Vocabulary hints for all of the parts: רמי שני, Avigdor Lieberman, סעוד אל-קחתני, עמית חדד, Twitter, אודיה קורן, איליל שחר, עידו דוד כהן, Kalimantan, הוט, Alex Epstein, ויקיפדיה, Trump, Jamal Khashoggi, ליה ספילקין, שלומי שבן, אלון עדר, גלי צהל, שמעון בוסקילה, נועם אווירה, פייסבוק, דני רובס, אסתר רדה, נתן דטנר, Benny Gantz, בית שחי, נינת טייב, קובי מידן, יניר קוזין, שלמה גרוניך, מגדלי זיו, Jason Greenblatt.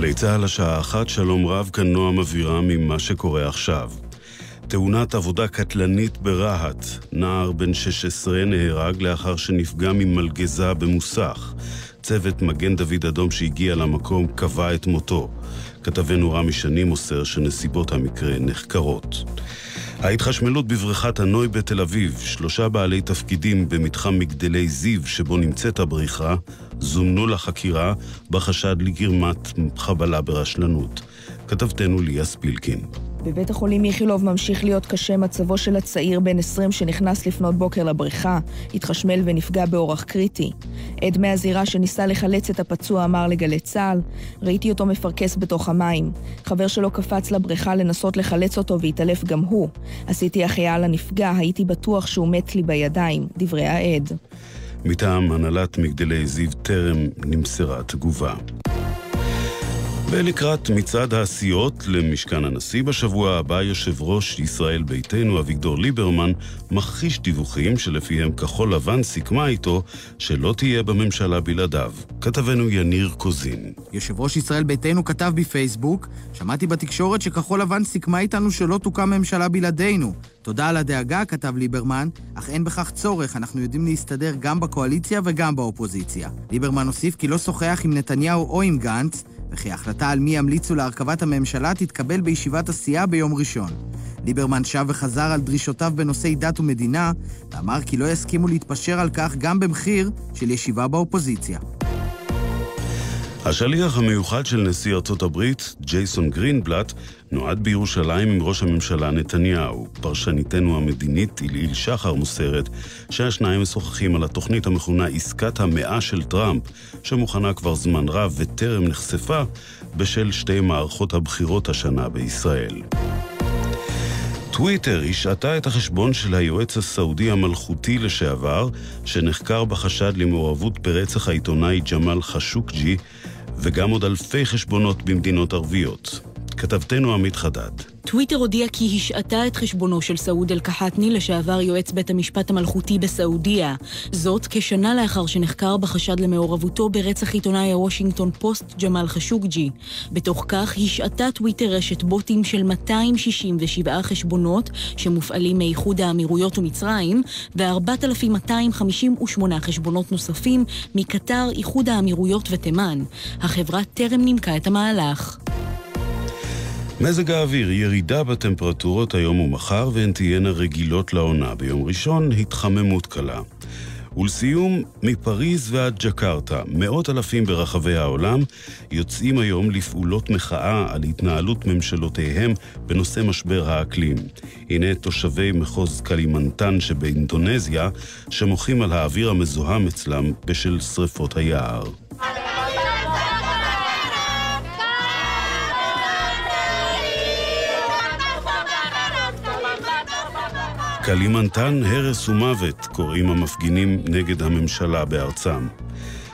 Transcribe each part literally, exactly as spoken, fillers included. גלי צהל השעה אחת, שלום רב, כאן נועם אווירה ממה שקורה עכשיו. תאונת עבודה קטלנית ברהט, נער בן שש עשרה נהרג לאחר שנפגע ממלגזה במוסך. צוות מגן דוד אדום שהגיע למקום קבע את מותו. כתבנו רמי שני מוסר שנסיבות המקרה נחקרות. ההתחשמלות בבריכת הנוי בתל אביב, שלושה בעלי תפקידים במתחם מגדלי זיו שבו נמצאת הבריכה, זומנו לחקירה בחשד לגרימת חבלה ברשלנות. כתבתנו ליה ספילקין. בבית החולים יחילוב ממשיך להיות קשה מצבו של הצעיר בן עשרים שנכנס לפנות בוקר לבריכה, התחשמל ונפגע באורח קריטי. עד מהזירה שניסה לחלץ את הפצוע אמר לגלי צהל, ראיתי אותו מפרקס בתוך המים. חבר שלו קפץ לבריכה לנסות לחלץ אותו והתעלף גם הוא. עשיתי החייאה על הנפגע, הייתי בטוח שהוא מת לי בידיים, דברי העד. מטעם הנהלת מגדלי זיו טרם נמסרה תגובה. ולקראת מצעד העשיות למשכן הנשיא בשבוע הבא, יושב ראש ישראל ביתנו אביגדור ליברמן מכחיש דיווחים שלפיהם כחול לבן סיכמה איתו שלא תהיה בממשלה בלעדיו. כתבנו יניר קוזין. יושב ראש ישראל ביתנו כתב בפייסבוק, שמעתי בתקשורת שכחול לבן סיכמה איתנו שלא תוקם ממשלה בלעדינו. תודה על הדאגה, כתב ליברמן, אך אין בכך צורך, אנחנו יודעים להסתדר גם בקואליציה וגם באופוזיציה. ליברמן הוסיף כי לא שוחח עם נתניהו או עם גנץ, וכי ההחלטה על מי ימליצו להרכבת הממשלה תתקבל בישיבת הסיעה ביום ראשון. ליברמן שב וחזר על דרישותיו בנושאי דת ומדינה, ואמר כי לא יסכימו להתפשר על כך גם במחיר של ישיבה באופוזיציה. השליח המיוחד של נשיא ארצות הברית, ג'ייסון גרינבלט, נועד בירושלים עם ראש הממשלה נתניהו. פרשניתנו המדינית איליל שחר מוסרת שהשניים משוחחים על התוכנית המכונה עסקת המאה של טראמפ, שמוכנה כבר זמן רב וטרם נחשפה בשל שתי מערכות הבחירות השנה בישראל. טוויטר השעתה את החשבון של היועץ הסעודי המלכותי לשעבר, שנחקר בחשד למעורבות ברצח העיתונאי ג'מאל חשוקג'י, וגם עוד אלפי חשבונות במדינות ערביות. כתבתנו עמית חדד. טוויטר הודיע כי השעתה את חשבונו של סעוד אל-קחתני לשעבר יועץ בית המשפט המלכותי בסעודיה. זאת כשנה לאחר שנחקר בחשד למעורבותו ברצח עיתונאי הוושינגטון פוסט ג'מאל חשוקג'י. בתוך כך השעתה טוויטר רשת בוטים של מאתיים שישים ושבע חשבונות שמופעלים מאיחוד האמירויות ומצרים, ו-ארבעת אלפים מאתיים חמישים ושמונה חשבונות נוספים מקטר, איחוד האמירויות ותימן. החברה טרם נימקה את המהלך. מזג האוויר, ירידה בטמפרטורות היום ומחר, והן תהיינה רגילות לעונה. ביום ראשון, התחממות קלה. ולסיום, מפריז ועד ג'קרטה, מאות אלפים ברחבי העולם יוצאים היום לפעולות מחאה על התנהלות ממשלותיהם בנושא משבר האקלים. הנה תושבי מחוז קלימנטן שבאינדונזיה, שמוחים על האוויר המזוהם אצלם בשל שריפות היער. קלימנטן, הרס ומוות, קוראים המפגינים נגד הממשלה בארצם.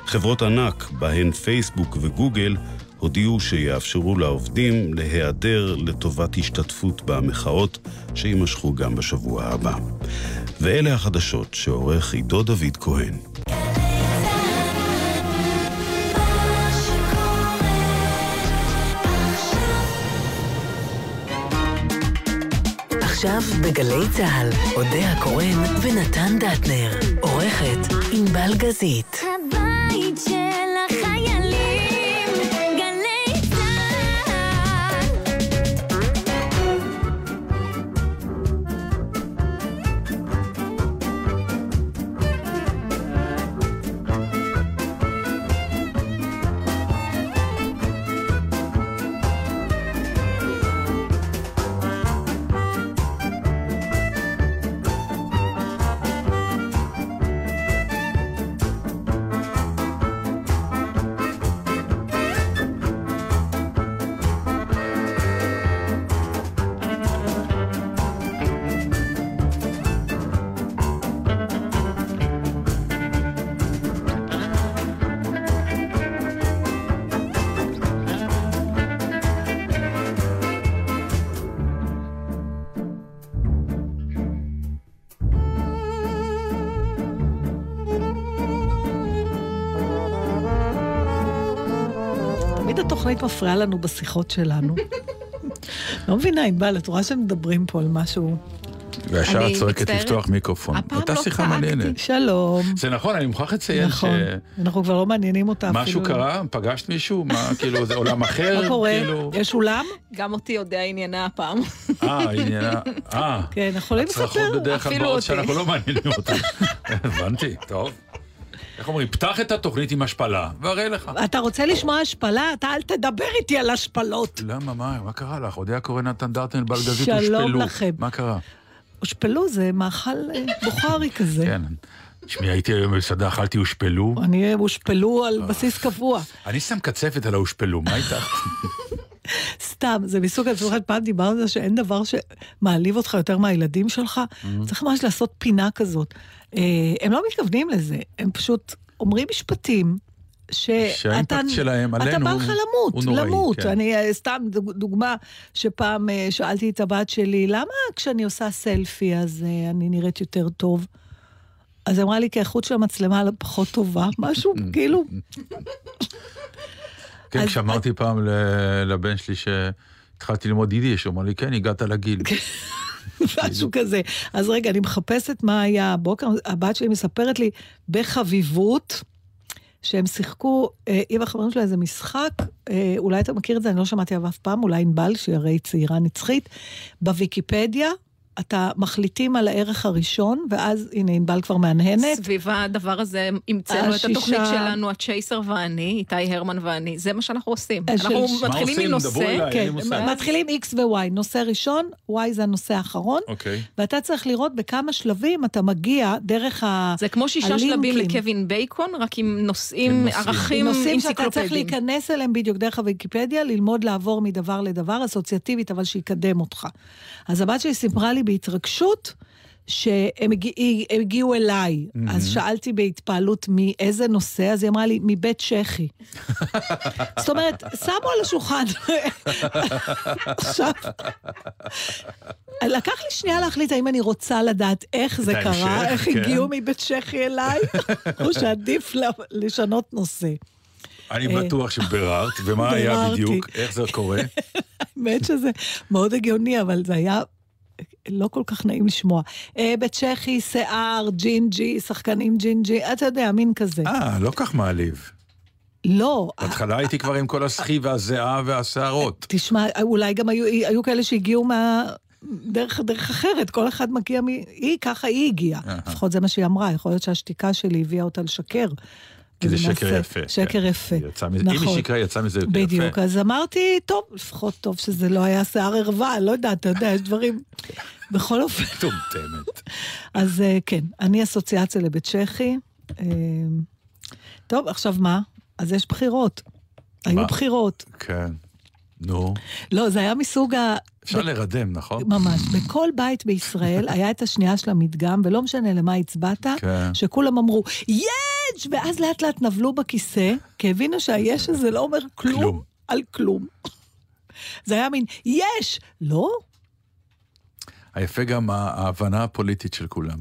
חברות ענק, בהן פייסבוק וגוגל, הודיעו שיאפשרו לעובדים להיעדר לטובת השתתפות במחאות שימשכו גם בשבוע הבא. ואלה החדשות שעורך עידו דוד כהן. עכשיו בגלי צהל, אודיה קורן ונתן דטנר, עורכת עם בלגזית. הבית של החיילים, גלי צהל. התוכנית מפריעה לנו בשיחות שלנו. לא מבינה, אם בא, לתורה שמדברים פה על משהו... והשעה הצרקת לפתוח מיקרופון. אותה שיחה מעניינת. שלום. זה נכון, אני מוכרח לציין ש... אנחנו כבר לא מעניינים אותה אפילו. משהו קרה? פגשת מישהו? כאילו, זה עולם אחר? מה קורה? יש אולם? גם אותי יודע עניינה הפעם. אה, עניינה... אה. כן, אנחנו לא מספר. הצרכות בדרך כלל מאוד שאנחנו לא מעניינים אותה. הבנתי, טוב. איך אומרים, פתח את התוכנית עם השפלה, והראה לך. אתה רוצה לשמוע השפלה? אתה אל תדבר איתי על השפלות. למה, מה? מה קרה לך? אודיה קורן, דטנר, בלגזית, הושפלו. שלום לכם. מה קרה? הושפלו זה מאכל בוחרי כזה. כן. שמי, הייתי היום במסעדה, אכלתי הושפלו. אני הושפלו על בסיס קבוע. אני שם קצפת על ההושפלו, מה איתך? סתם, זה מסוג אחד, פעם דיברנו על זה שאין דבר שמעליב אותך יותר מהילדים שלך. צריך ממש לעשות פינה כזאת. הם לא מתכוונים לזה, הם פשוט אומרים משפטים שאתה בא לך למות, למות. אני סתם דוגמה שפעם שאלתי את הבת שלי, למה כשאני עושה סלפי אז אני נראית יותר טוב? אז אמרה לי, כי האיכות של המצלמה פחות טובה, משהו כאילו... כן, כשאמרתי פעם לבן שלי שהתחלתי ללמוד יידיש, הוא אמר לי, כן, הגעת לגיל. משהו כזה. אז רגע, אני מחפשת מה היה הבוקר, הבת שלי מספרת לי בחביבות, שהם שיחקו, אם החברים שלה איזה משחק, אולי אתה מכיר את זה, אני לא שמעתי אף פעם, אולי אינבל, שהיא הרי צעירה נצחית, בוויקיפדיה, אתה מחליטים על הערך הראשון, ואז, הנה, אינבל כבר מהנהנת. סביב הדבר הזה, המצאנו את התוכנית שלנו, הצ'ייסר ואני, איתי הרמן ואני, זה מה שאנחנו עושים. אנחנו מתחילים עם נושא, מתחילים X ו-Y, נושא ראשון, Y זה הנושא האחרון, ואתה צריך לראות בכמה שלבים אתה מגיע דרך הלינקים. זה כמו שישה שלבים לקווין בייקון, רק עם נושאים, ערכים, אינציקלופדיים. נושאים שאתה צריך להיכנס אליהם בדיוק דרך הוויקיפדיה, ללמוד לעבור מדבר לדבר, אסוציאטיבית, אבל שיקדם אותך. אז הבת שלי סיפרה לי בהתרגשות, שהם הגיעו אליי, אז שאלתי בהתפעלות מאיזה נושא, אז היא אמרה לי, מבית שכי. זאת אומרת, שמו על השולחן. עכשיו, לקח לי שנייה להחליט, האם אני רוצה לדעת איך זה קרה, איך הגיעו מבית שכי אליי, או שעדיף לשנות נושא. אני בטוח שביררת, ומה היה בדיוק, איך זה קורה? האמת שזה מאוד הגיוני, אבל זה היה לא כל כך נעים לשמוע. בצ'כי, שיער, ג'ינג'י, שחקנים ג'ינג'י, אתה יודע, מין כזה. אה, לא כך מעליב. לא. בהתחלה הייתי כבר עם כל הסחי והזיעה והשערות. תשמע, אולי גם היו כאלה שהגיעו דרך אחרת, כל אחד מגיע מ... היא, ככה היא הגיעה. לפחות זה מה שהיא אמרה, יכול להיות שהשתיקה שלי הביאה אותה לשקר. כי זה שקר יפה. שקר יפה. אם היא שקרה, יצא מזה יותר יפה. בדיוק, אז אמרתי, טוב, לפחות טוב שזה לא היה שיער ערווה, לא יודע, אתה יודע, יש דברים, בכל אופן. טומטמת. אז כן, אני אסוציאציה לבית שכי. טוב, עכשיו מה? אז יש בחירות. היו בחירות. כן. נו. לא, זה היה מסוג ה... אפשר לרדם, נכון? ממש. בכל בית בישראל היה את השנייה של המדגם, ולא משנה למה הצבעת, שכולם אמרו, יש! ואז לאט לאט נבלו בכיסא, כי הבינו שהיש הזה לא אומר כלום על כלום. זה היה מין, יש! לא? היפה גם ההבנה הפוליטית של כולם.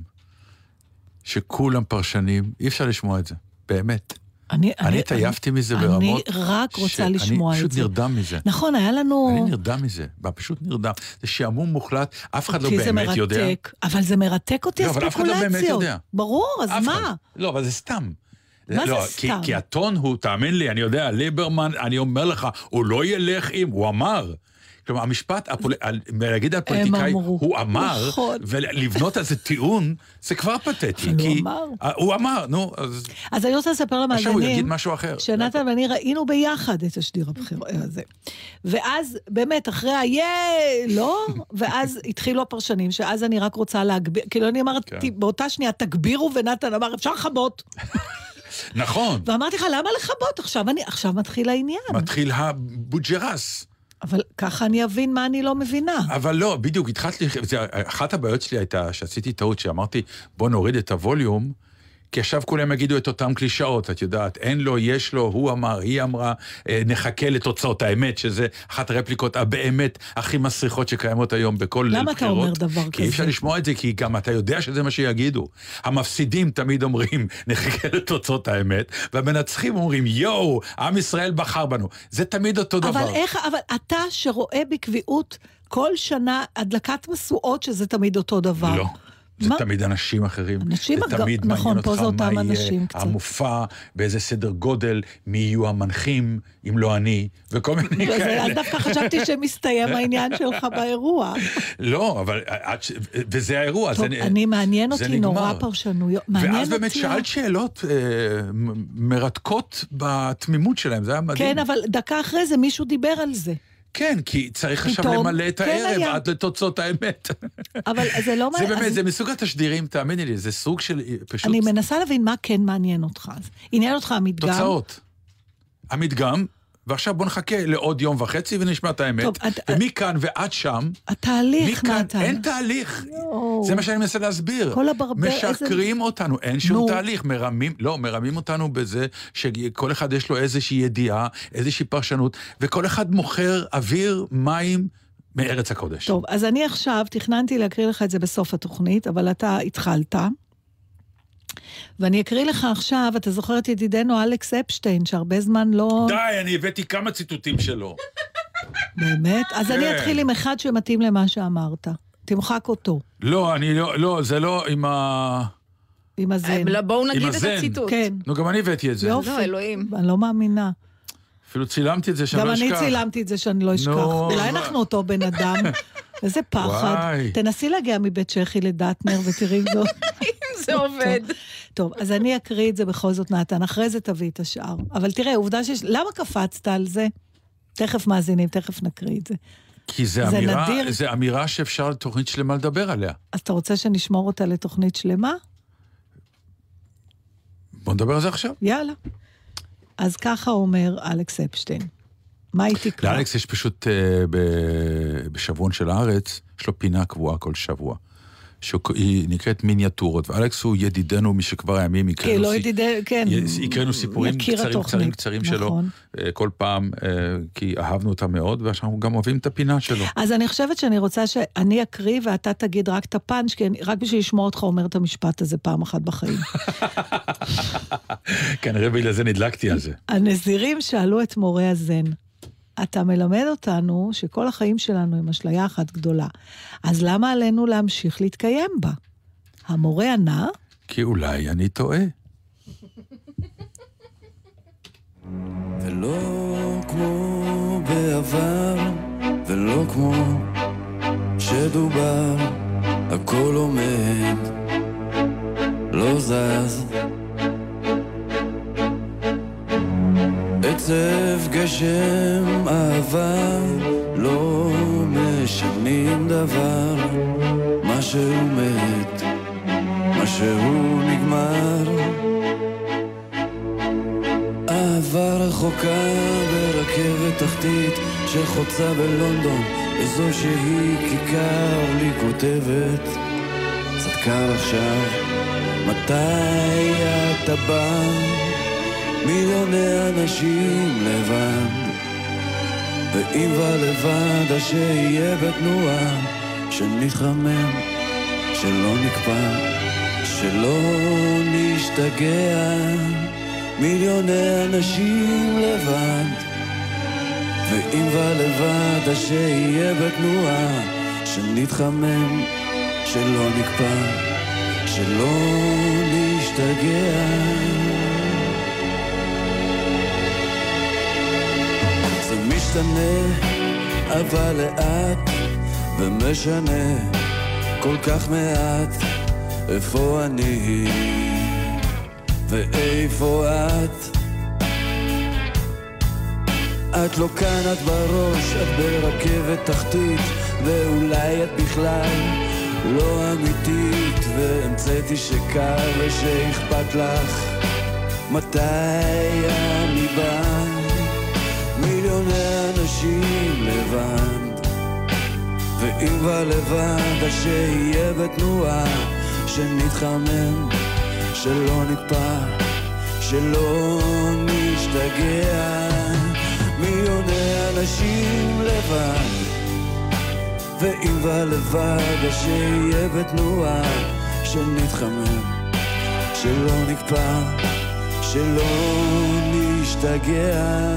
שכולם פרשנים, אי אפשר לשמוע את זה. באמת. אני, אני התעייפתי מזה ברמות. אני רק רוצה לשמוע את זה. אני פשוט נרדם מזה. נכון, היה לנו... אני נרדם מזה, פשוט נרדם. זה שעמום מוחלט, אף אחד לא באמת יודע. כי זה מרתק, אבל זה מרתק אותי הספקולציות. לא, אבל אף אחד לא באמת יודע. ברור, אז מה? לא, אבל זה סתם. מה זה סתם? כי הטון הוא, תאמין לי, אני יודע, ליברמן, אני אומר לך, הוא לא ילך עם, הוא אמר... כלומר, המשפט, להגיד על פוליטיקאי, הוא אמר, ולבנות איזה טיעון, זה כבר פתטי. הוא אמר. הוא אמר, נו. אז אני רוצה לספר למאזינים, עכשיו הוא יגיד משהו אחר. שנתן ואני ראינו ביחד את השדיר הבחירות הזה. ואז, באמת, אחרי ה-יאה, לא, ואז התחילו הפרשנים, שאז אני רק רוצה להגביר, כאילו אני אמרתי, באותה שנייה, תגבירו, ונתן אמר, אפשר חבות. נכון. ואמרתי לך, למה לחבות? עכשיו מתחיל העניין. מתחיל הבוג'רס. אבל ככה אני אבין מה אני לא מבינה. אבל לא, בדיוק, התחלתי, אחת הבעיות שלי הייתה, שעשיתי טעות, שאמרתי, בוא נוריד את הווליום, כי עכשיו כולם יגידו את אותם קלישאות, את יודעת, אין לו, יש לו, הוא אמר, היא אמרה, נחכה לתוצאות האמת, שזה אחת הרפליקות הבאמת הכי מסריחות שקיימות היום בכל ליל בחירות. למה אתה אומר דבר כזה? כי אי אפשר לשמוע את זה, כי גם אתה יודע שזה מה שיגידו. המפסידים תמיד אומרים, נחכה לתוצאות האמת, והמנצחים אומרים, יואו, עם ישראל בחר בנו. זה תמיד אותו דבר. אבל איך, אבל אתה שרואה בקביעות כל שנה הדלקת מסועות, שזה תמיד אותו דבר. לא. זה מה? תמיד אנשים אחרים, אנשים זה אגב, תמיד נכון, מעניין אותך מה יהיה קצת. המופע, באיזה סדר גודל, מי יהיו המנחים, אם לא אני, וכל מיני כאלה. אז דווקא חשבתי שמסתיים העניין שלך באירוע. לא, אבל, וזה האירוע. טוב, זה, אני מעניין זה אותי נגמר. נורא פרשנויות. ואז באמת אותי... שאלת שאלות אה, מרתקות בתמימות שלהם, זה היה מדהים. כן, אבל דקה אחרי זה מישהו דיבר על זה. כן, כי צריך עכשיו למלא את הערב עד לתוצאות האמת. אבל זה לא... זה באמת, זה מסוג התשדירים, תאמיני לי, זה סוג של פשוט... אני מנסה להבין מה כן מעניין אותך. עניין אותך המדגם. תוצאות. המדגם, ועכשיו בוא נחכה לעוד יום וחצי ונשמע את האמת. ומכאן ועד שם... התהליך, מה התהליך? אין תהליך. זה מה שאני מנסה להסביר. משקרים אותנו, אין שום תהליך. מרמים, לא, מרמים אותנו בזה שכל אחד יש לו איזושהי ידיעה, איזושהי פרשנות, וכל אחד מוכר אוויר, מים, מארץ הקודש. טוב, אז אני עכשיו תכננתי להקריא לך את זה בסוף התוכנית, אבל אתה התחלת. ואני אקריא לך עכשיו, אתה זוכר את ידידנו אלכס אפשטיין, שהרבה זמן לא... די, אני הבאתי כמה ציטוטים שלו. באמת? אז אני אתחיל עם אחד שמתאים למה שאמרת. תמחק אותו. לא, אני לא, לא, זה לא עם ה... עם הזן. בואו נגיד את הציטוט. כן. נו, גם אני הבאתי את זה. לא, אלוהים. אני לא מאמינה. אפילו צילמתי את זה שאני לא אשכח. גם אני צילמתי את זה שאני לא אשכח. אולי אנחנו אותו בן אדם. איזה פחד. תנסי להגיע מבית שכי לדטנר ותראי זאת. זה עובד. טוב, אז אני אקריא את זה בכל זאת, נתן, אחרי זה תביא את השאר. אבל תראה, עובדה שיש... למה קפצת על זה? תכף מאזינים, תכף נקריא את זה. כי זה אמירה שאפשר לתוכנית שלמה לדבר עליה. אז אתה רוצה שנשמור אותה לתוכנית שלמה? בוא נדבר על זה עכשיו. יאללה. אז ככה אומר אלכס אפשטיין. מה היא תקרא? לאלכס יש פשוט בשבועון של הארץ, יש לו פינה קבועה כל שבוע. שהיא נקראת מיניאטורות, ואלכס הוא ידידנו משכבר הימים, יקרנו סיפורים קצרים קצרים שלו, כל פעם, כי אהבנו אותה מאוד, ואנחנו גם אוהבים את הפינה שלו. אז אני חושבת שאני רוצה שאני אקריא, ואתה תגיד רק את הפאנץ', רק בשביל לשמוע אותך אומר את המשפט הזה פעם אחת בחיים. כנראה בגלל זה נדלקתי על זה. הנזירים שאלו את מורה הזן, אתה מלמד אותנו שכל החיים שלנו הם אשליה אחת גדולה. אז למה עלינו להמשיך להתקיים בה? המורה ענה? כי אולי אני טועה. ולא כמו בעבר, ולא כמו שדובר, הכל עומד, לא זז. עצב גשם אהבה לא משנים דבר מה שהוא מת מה שהוא נגמר אהבה רחוקה ברכבת תחתית שחוצה בלונדון איזו שהיא כיכר לי כותבת צדקה עכשיו מתי אתה בא מיליוני אנשים לבד ואיבה לבד שיהיה בתנועה שנתחמם שלא נקפא שלא נשתגע מיליוני אנשים לבד ואיבה לבד שיהיה בתנועה שנתחמם שלא נקפא שלא נשתגע משתנה, אבל לאט ומשנה כל כך מעט איפה אני ואיפה את את לא כאן, את בראש, את ברכבת תחתית ואולי את בכלל לא אמיתית והמצאתי שקל ושאכפת לך מתי אני בא מיליוני אנשים לבד ואיבה לבד שיהיה בתנועה שנתחמם שלא נקפא, שלא נשתגע, מי יודע אנשים לבד, ואם ולבד שיהיה בתנועה, שנתחמם, שלא נקפא, שלא נשתגע.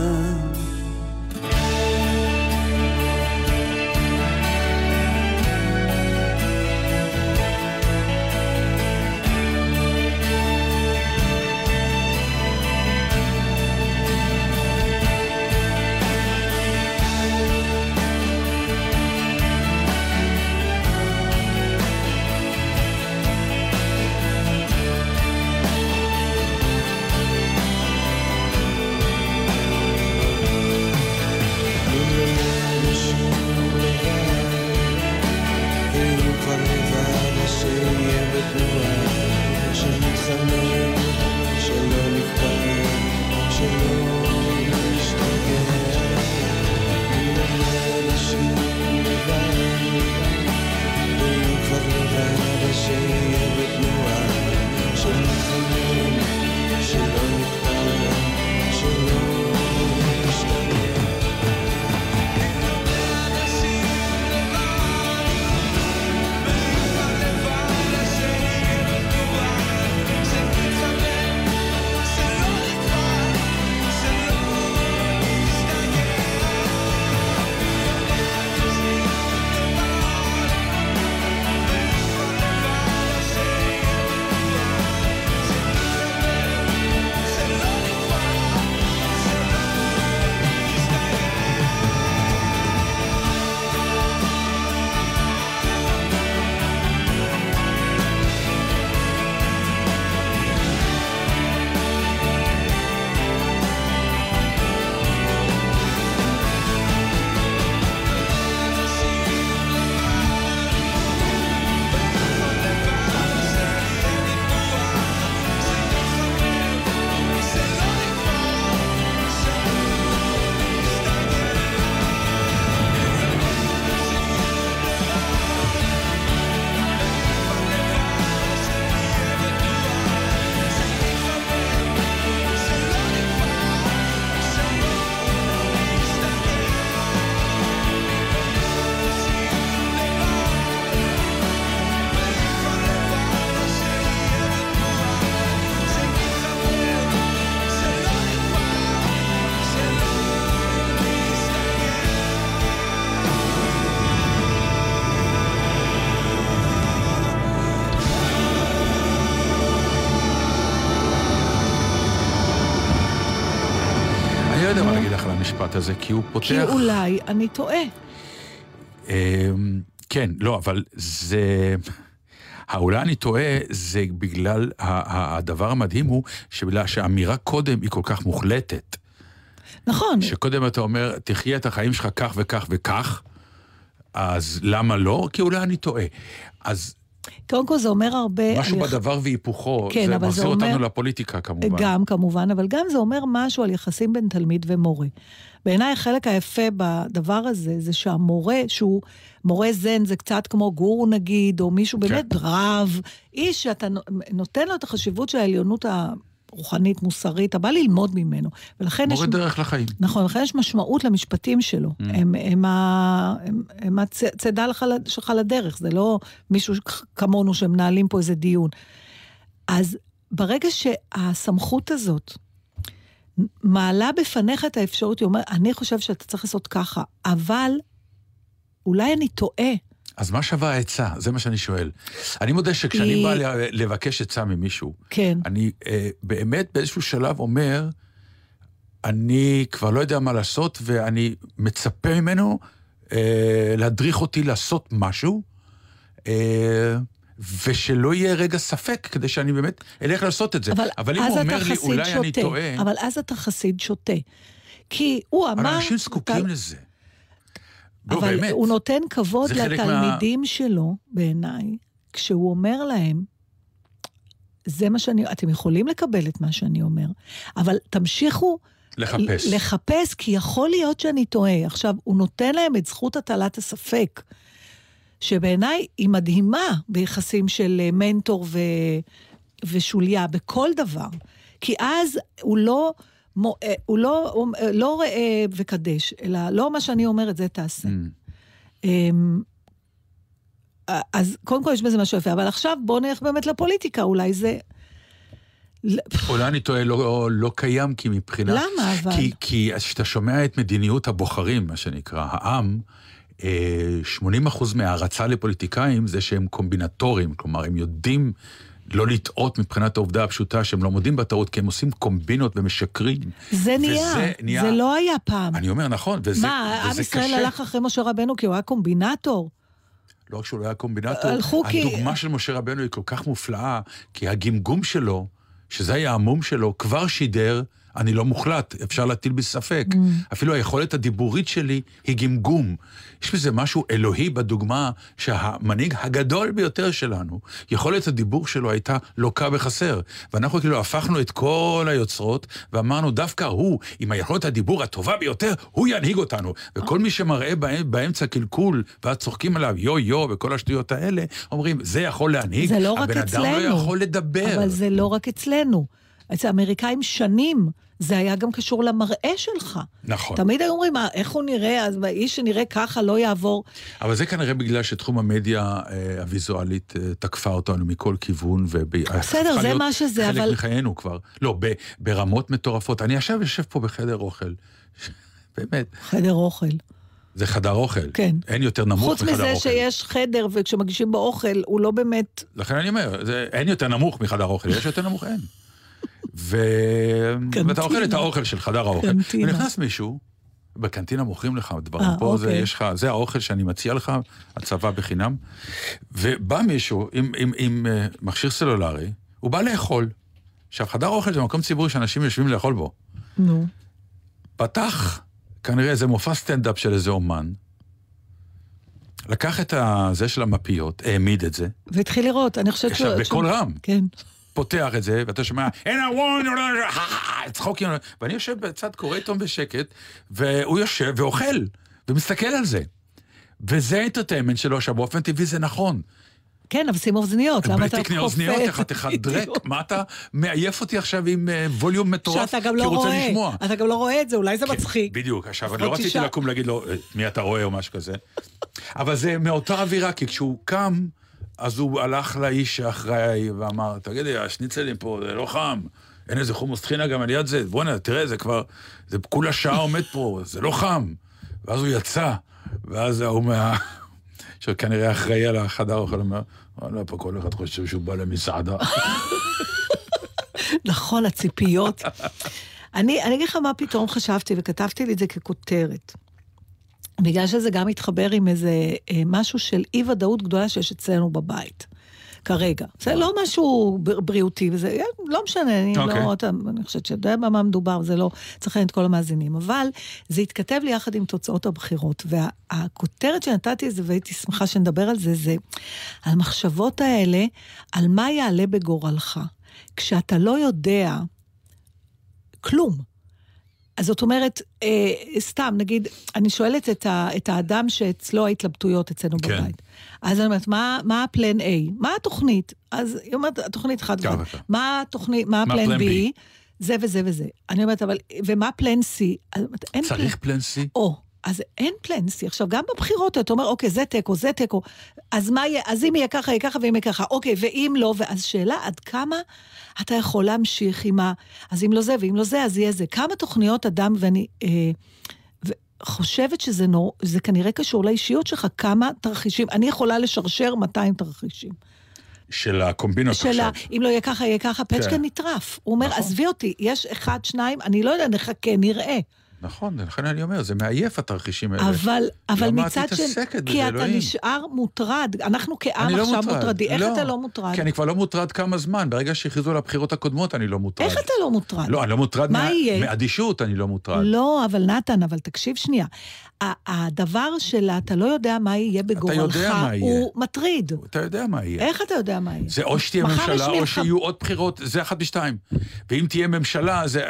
הזה, כי הוא פותח... כי אולי אני טועה. כן, לא, אבל זה... האולי אני טועה, זה בגלל... הדבר המדהים הוא שבגלל שהאמירה קודם היא כל כך מוחלטת. נכון. שקודם אתה אומר, תחיה את החיים שלך כך וכך וכך, אז למה לא? כי אולי אני טועה. אז... קודם כל זה אומר הרבה... משהו על... בדבר והיפוכו, כן, זה מחזיר אומר... אותנו לפוליטיקה כמובן. גם כמובן, אבל גם זה אומר משהו על יחסים בין תלמיד ומורה. בעיניי החלק היפה בדבר הזה, זה שהמורה שהוא, מורה זן זה קצת כמו גור נגיד, או מישהו כן. באמת רב, איש שאתה נותן לו את החשיבות של העליונות הרוחנית, מוסרית, אתה בא ללמוד ממנו. ולכן מורה יש... דרך לחיים. נכון, ולכן יש משמעות למשפטים שלו. Mm. הם, הם, הם, הם הצדה לך, שלך לדרך, זה לא מישהו כמונו שמנהלים פה איזה דיון. אז ברגע שהסמכות הזאת, מעלה בפניך את האפשרות, היא אומרת, אני חושב שאתה צריך לעשות ככה, אבל אולי אני טועה. אז מה שווה העצה? זה מה שאני שואל. אני מודה שכשאני היא... בא לבקש עצה ממישהו, כן. אני אה, באמת באיזשהו שלב אומר, אני כבר לא יודע מה לעשות, ואני מצפה ממנו אה, להדריך אותי לעשות משהו, אה, ושלא יהיה רגע ספק, כדי שאני באמת אלך לעשות את זה. אבל, אבל אם הוא אומר לי, אולי שוטה. אני טועה... אבל אז אתה חסיד שוטה. כי הוא אמר... אבל אנשים זקוקים אתה... לזה. אבל לא, באמת. הוא נותן כבוד לתלמידים מה... שלו, בעיניי, כשהוא אומר להם, זה מה שאני... אתם יכולים לקבל את מה שאני אומר, אבל תמשיכו... לחפש. לחפש, כי יכול להיות שאני טועה. עכשיו, הוא נותן להם את זכות הטלת הספק. שבעיניי היא מדהימה ביחסים של מנטור ושוליה בכל דבר, כי אז הוא לא, הוא לא, הוא לא ראה וקדש, אלא לא מה שאני אומרת, זה תעשה. Mm. אז קודם כל יש בזה משהו יפה, אבל עכשיו בוא נלך באמת לפוליטיקה, אולי זה... אולי אני טועה, לא, לא קיים, כי מבחינה... למה אבל? כי, כי שאתה שומע את מדיניות הבוחרים, מה שנקרא, העם, שמונים אחוז מההרצה לפוליטיקאים זה שהם קומבינטורים, כלומר הם יודעים לא לטעות מבחינת העובדה הפשוטה שהם לא מודים בטעות, כי הם עושים קומבינות ומשקרים. זה נהיה, וזה נהיה... זה לא היה פעם. אני אומר, נכון, וזה קשה. מה, עם ישראל הלך אחרי משה רבנו כי הוא היה קומבינטור? לא רק שהוא לא היה קומבינטור, הדוגמה כי... של משה רבנו היא כל כך מופלאה, כי הגמגום שלו, שזה היה המום שלו, כבר שידר, אני לא מוחלט, אפשר להטיל בספק. Mm. אפילו היכולת הדיבורית שלי היא גמגום. יש בזה משהו אלוהי בדוגמה שהמנהיג הגדול ביותר שלנו, יכולת הדיבור שלו הייתה לוקה בחסר. ואנחנו כאילו הפכנו את כל היוצרות, ואמרנו דווקא הוא, עם היכולת הדיבור הטובה ביותר, הוא ינהיג אותנו. וכל מי שמראה באמצע קלקול, ואז צוחקים עליו יו יו וכל השטויות האלה, אומרים זה יכול להנהיג, זה לא רק הבן אצלנו, אדם לא יכול לדבר. אבל זה לא רק אצלנו. אצל האמריקאים שנים, זה היה גם קשור למראה שלך. נכון. תמיד היו אומרים, איך הוא נראה, אז האיש שנראה ככה לא יעבור. אבל זה כנראה בגלל שתחום המדיה אה, הוויזואלית אה, תקפה אותנו מכל כיוון, בסדר, זה מה שזה, חלק אבל... חלק מחיינו כבר. לא, ב, ברמות מטורפות. אני עכשיו יושב פה בחדר אוכל. באמת. חדר אוכל. זה חדר אוכל. כן. אין יותר נמוך מחדר אוכל. חוץ מזה שיש חדר, וכשמגישים באוכל, הוא לא באמת... לכן אני אומר, זה, אין יותר נמוך מחדר אוכל, יש יותר נמוך, אין. ו... ואתה אוכל את האוכל של חדר האוכל. קנטינה. ונכנס מישהו, בקנטינה מוכרים לך דברים, 아, פה אוקיי. זה יש לך, זה האוכל שאני מציע לך, הצבא בחינם, ובא מישהו עם, עם, עם, עם מכשיר סלולרי, הוא בא לאכול. עכשיו, חדר האוכל זה מקום ציבורי שאנשים יושבים לאכול בו. נו. פתח, כנראה איזה מופע סטנדאפ של איזה אומן, לקח את זה של המפיות, העמיד את זה. והתחיל לראות, אני חושבת... עכשיו, בכל רם. כן. פותח את זה, ואתה שומע, צחוקים, ואני יושב בצד, קורא עיתון בשקט, והוא יושב ואוכל, ומסתכל על זה. וזה האנטרטיימנט שלו, שבאופן טבעי זה נכון. כן, אבל שים אוזניות, למה אתה חופץ? אוזניות, איך אתה חדרק, מה אתה מעייף אותי עכשיו עם ווליום מטורף, כי הוא רוצה לשמוע. אתה גם לא רואה את זה, אולי זה מצחיק. בדיוק, עכשיו, אני לא רציתי לקום להגיד לו, מי אתה רואה או משהו כזה. אבל זה מאותה אווירה, כי כשהוא קם, אז הוא הלך לאיש שאחראי ואמר, תגידי, השניצלים פה, זה לא חם. אין איזה חומוס טחינה גם על יד זה. בוא נה, תראה, זה כבר, זה כולה שעה עומד פה, זה לא חם. ואז הוא יצא, ואז הוא מה... שכנראה אחראי על החדר, הוא אומר, לא, פה כל אחד חושב שהוא בא למסעדה. נכון, הציפיות. אני אגיד לך מה פתאום חשבתי, וכתבתי לי את זה ככותרת. בגלל שזה גם מתחבר עם איזה משהו של אי ודאות גדולה שיש אצלנו בבית, כרגע. זה לא משהו בריאותי, וזה לא משנה, אני לא, אני חושבת שיודע במה מדובר, זה לא צריך את כל המאזינים, אבל זה התכתב לי יחד עם תוצאות הבחירות, והכותרת שנתתי זה, והייתי שמחה שנדבר על זה, זה על מחשבות האלה, על מה יעלה בגורלך, כשאתה לא יודע כלום. אז זאת אומרת, אה, סתם, נגיד, אני שואלת את, ה, את האדם שאצלו ההתלבטויות אצלנו כן. בבית. אז אני אומרת, מה, מה הפלן A? מה התוכנית? אז היא אומרת, התוכנית אחת דבר. מה התוכנית, מה, מה הפלן B? B? זה וזה וזה. אני אומרת, אבל, ומה פלן C? אומרת, צריך פלן C? או, אז אין פלן C. עכשיו, גם בבחירות, אתה אומר, אוקיי, זה טקו, זה טקו, אז מה יהיה, אז אם יהיה ככה, יהיה ככה, ואם יהיה ככה, אוקיי, ואם לא, ואז שאלה, עד כמה אתה יכול להמשיך עם ה... אז אם לא זה, ואם לא זה, אז יהיה זה. כמה תוכניות אדם, ואני אה, חושבת שזה נור, זה כנראה קשור לאישיות שלך, כמה תרחישים, אני יכולה לשרשר מאתיים תרחישים. של הקומבינות של עכשיו. אם לא יהיה ככה, יהיה ככה, פצ'קן כן. נטרף. הוא אומר, נכון. עזבי אותי, יש אחד, שניים, אני לא יודע, נחכה, נראה. נכון, לכן אני אומר, זה מעייף התרחישים האלה. אבל, אבל מצד ש... כי אתה נשאר מוטרד, אנחנו כעם עכשיו מוטרדים. איך אתה לא מוטרד? כי אני כבר לא מוטרד כמה זמן, ברגע שהכריזו על הבחירות הקודמות, אני לא מוטרד. איך אתה לא מוטרד? לא, אני לא מוטרד מאדישות, אני לא מוטרד. לא, אבל נתן, אבל תקשיב שנייה. הדבר שלה, אתה לא יודע מה יהיה בגורלך, הוא מטריד. אתה יודע מה יהיה. איך אתה יודע מה יהיה? זה או שתהיה ממשלה, או שיהיו עוד בחירות, זה אחת בשתיים. ואם תהיה ממשלה, זה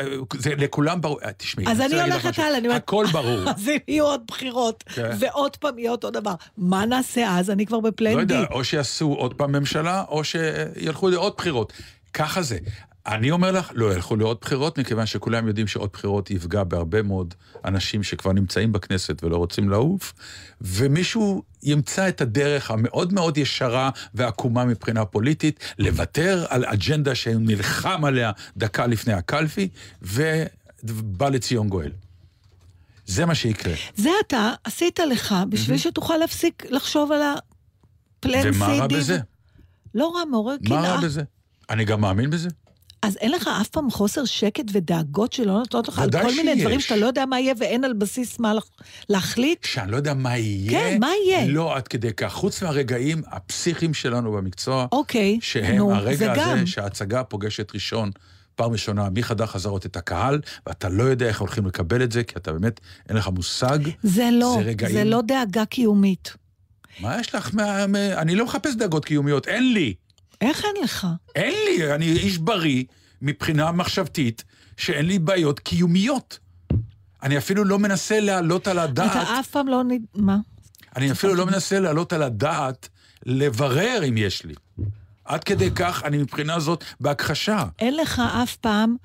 לכולם ברור. תשמעי, אז אני הולכת הלאה. הכל ברור. אז יהיו עוד בחירות, ועוד פעם יהיה אותו דבר. מה נעשה אז? אני כבר בפלן בי. לא יודע, או שיעשו עוד פעם ממשלה, או שילכו לעוד בחירות. ככה זה. אני אומר לך, לא ילכו לעוד בחירות, מכיוון שכולם יודעים שעוד בחירות יפגע בהרבה מאוד אנשים שכבר נמצאים בכנסת ולא רוצים לעוף, ומישהו ימצא את הדרך המאוד מאוד ישרה ועקומה מבחינה פוליטית, לוותר על אג'נדה שנלחם עליה דקה לפני הקלפי, ובא לציון גואל. זה מה שיקרה. זה אתה עשית לך, בשביל שתוכל להפסיק לחשוב על הפלן סידים. ומה רע בזה? לא רע, מעורר קנאה. מה רע בזה? אני גם מאמין בזה. אז אין לך אף פעם חוסר שקט ודאגות שלא נותנות לך על כל שיש. מיני דברים שאתה לא יודע מה יהיה ואין על בסיס מה להחליט? שאני לא יודע מה יהיה. כן, מה יהיה? לא עד כדי כך. חוץ מהרגעים הפסיכיים שלנו במקצוע, אוקיי, שהם נו, הרגע הזה גם. שההצגה פוגשת ראשון, פעם ראשונה, מי חדר חזרות את הקהל, ואתה לא יודע איך הולכים לקבל את זה, כי אתה באמת, אין לך מושג. זה לא, זה, זה לא דאגה קיומית. מה יש לך? מה, מה, אני לא מחפש דאגות קיומיות, אין לי. איך אין לך? אין לי, אני איש בריא מבחינה מחשבתית, שאין לי בעיות קיומיות. אני אפילו לא מנסה להעלות על הדעת. אתה אף פעם לא... מה? אני אפילו לא מנסה להעלות על הדעת, לברר אם יש לי. עד כדי כך, אני מבחינה זאת בהכחשה. אין לך אף פעם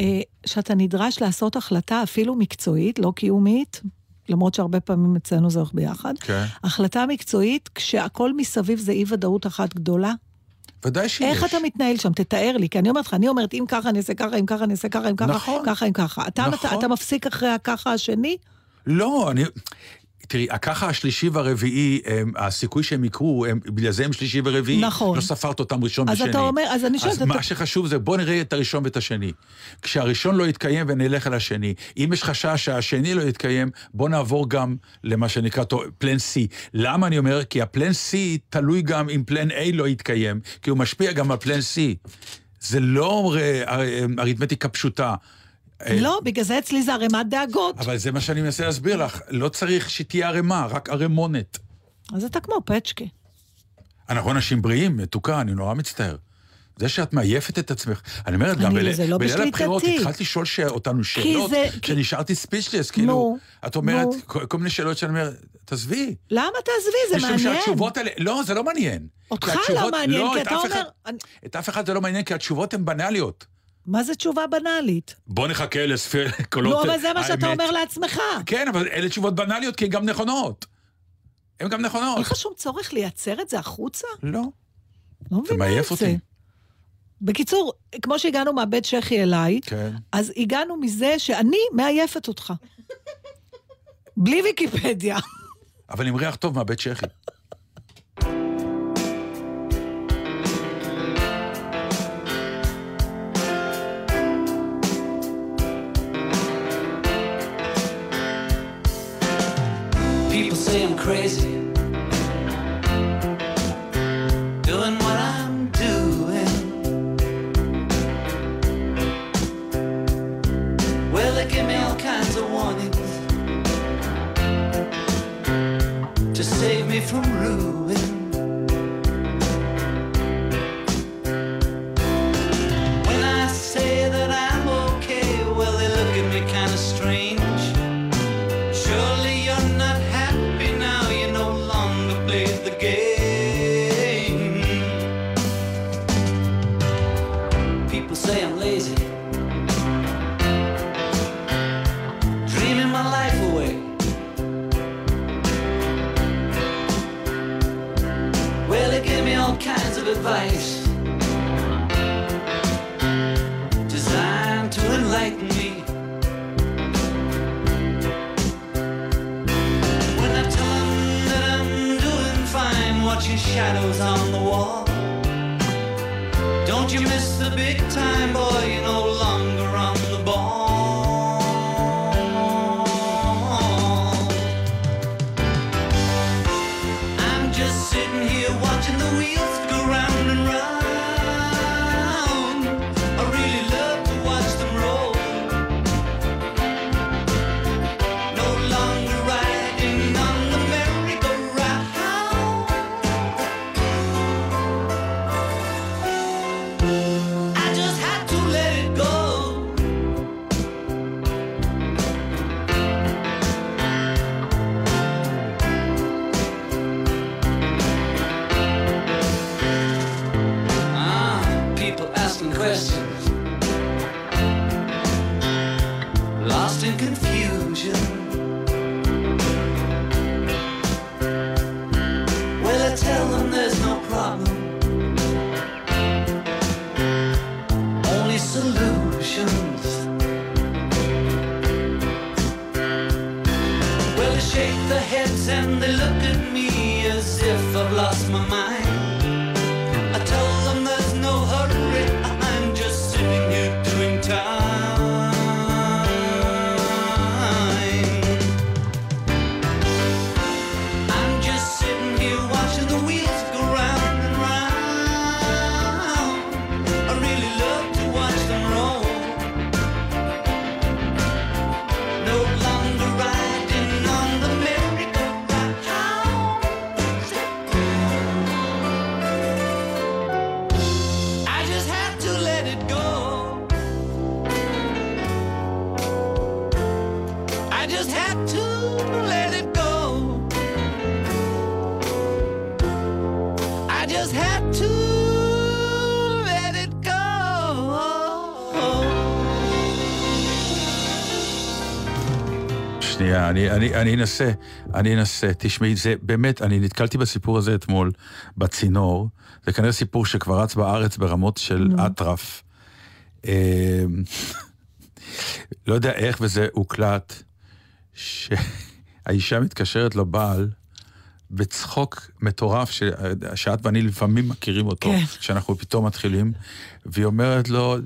אה, שאתה נדרש לעשות החלטה אפילו מקצועית, לא קיומית, למרות שהרבה פעמים אצלנו זה הולך ביחד. כן. החלטה מקצועית, כשהכל מסביב זה אי ודאות אחת גדולה, ודאי שיש. איך אתה מתנהל שם? תתאר לי, כי אני אומרת לך, אני אומרת, אם ככה אני אעשה ככה, אם ככה אני אעשה ככה, אם ככה, נכון. ככה, אם ככה. אתה, נכון. אתה, אתה מפסיק אחרי הככה השני? לא, אני... תראי, הככה השלישי והרביעי, הם, הסיכוי שהם יקרו, הם, בגלל זה הם שלישי ורביעי, נכון. לא ספרת אותם ראשון אז ושני. אתה אומר, אז אני שואל, אז אתה... מה שחשוב זה, בוא נראה את הראשון ואת השני. כשהראשון לא יתקיים ונלך על השני. אם יש חשש שהשני לא יתקיים, בוא נעבור גם למה שנקרא פלן C. למה אני אומר? כי הפלן C תלוי גם אם פלן A לא יתקיים, כי הוא משפיע גם על פלן C. זה לא אריתמטיקה פשוטה. לא, בגלל זה אצלי זה ערימת דאגות. אבל זה מה שאני מנסה להסביר לך. לא צריך שתהיה ערימה, רק ערימונת. אז אתה כמו פצ'קי. אנחנו אנשים בריאים, מתוקה, אני נורא מצטער. זה שאת מעייפת את עצמך. אני אומרת גם, בליל הבחירות התחלת לשאול אותנו שאלות, שנשארתי ספיצ'לס, כאילו, את אומרת, כל מיני שאלות שאני אומרת, תעזבי. למה תעזבי? זה מעניין. לא, זה לא מעניין. אותך לא מעניין, כי אתה אומר... את אף אחד זה לא מעניין, כי התשובות הן בנאליות. מה זה תשובה בנאלית? בוא נחכה לספיר קולות... לא, אבל זה מה שאתה אומר לעצמך. כן, אבל אלה תשובות בנאליות, כי הן גם נכונות. הן גם נכונות. אין לך שום צורך לייצר את זה החוצה? לא. לא מבינה את זה. בקיצור, כמו שהגענו מהבית שכי אליי, אז הגענו מזה שאני מעייפת אותך. בלי ויקיפדיה. אבל עם ריח טוב מהבית שכי. Say I'm crazy doing what I'm doing. Well, they give me all kinds of warnings to save me from ruin. When I say that I'm okay, well, they look at me kind of strange. Advice designed to enlighten me. When I tell them that I'm doing fine, watching shadows on the wall. Don't you miss the big time, boy, you're no longer on the ball. I'm just sitting here watching the wheels round and round. I really love to watch them roll. No longer riding on the merry-go-round. I just had to let it go. questions, lost in confusion. Well, I tell them there's no problem, only solutions. Well, they shake their heads and they look at me as if I've lost my mind. שנייה, אני, אני, אני אנסה, אני אנסה, תשמעי, זה באמת, אני נתקלתי בסיפור הזה אתמול, בצינור, זה כנראה סיפור שכבר רץ בארץ ברמות של אטרף. לא יודע איך, וזה הוקלט, שהאישה מתקשרת לבעל, בצחוק מטורף, שאת ואני לפעמים מכירים אותו, שאנחנו פתאום מתחילים, והיא אומרת לו...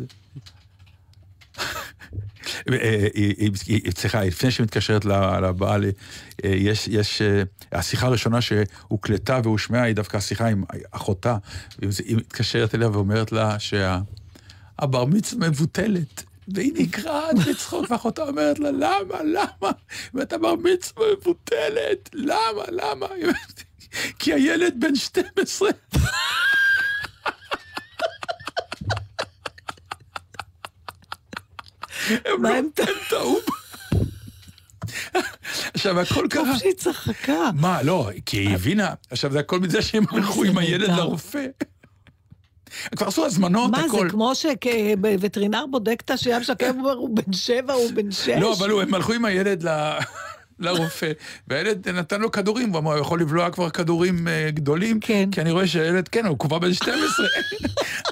היא צריכה, לפני שהיא מתקשרת לבעל, יש השיחה הראשונה שהוקלטה והושמעה, היא דווקא השיחה עם אחותה, היא מתקשרת אליה ואומרת לה שהבר מצווה מבוטלת, והיא נקרעת בצחוק, ואחותה אומרת לה, למה, למה? ואת הבר מצווה מבוטלת, למה, למה? כי הילד בן שתים עשרה... הם לא טעו. עכשיו, הכל ככה... טוב שהיא צחקה. מה, לא, כי היא הבינה. עכשיו, זה הכל מזה שהם הלכו עם הילד לרופא. כבר עשו הזמנות, הכל. מה, זה כמו שווטרינר בודק את השייב שקב, הוא בן שבע, הוא בן שש. לא, אבל הם הלכו עם הילד לרופא, והילד נתן לו כדורים, הוא יכול לבלוע כבר כדורים גדולים, כי אני רואה שהילד, כן, הוא קובע בן שתים עשרה.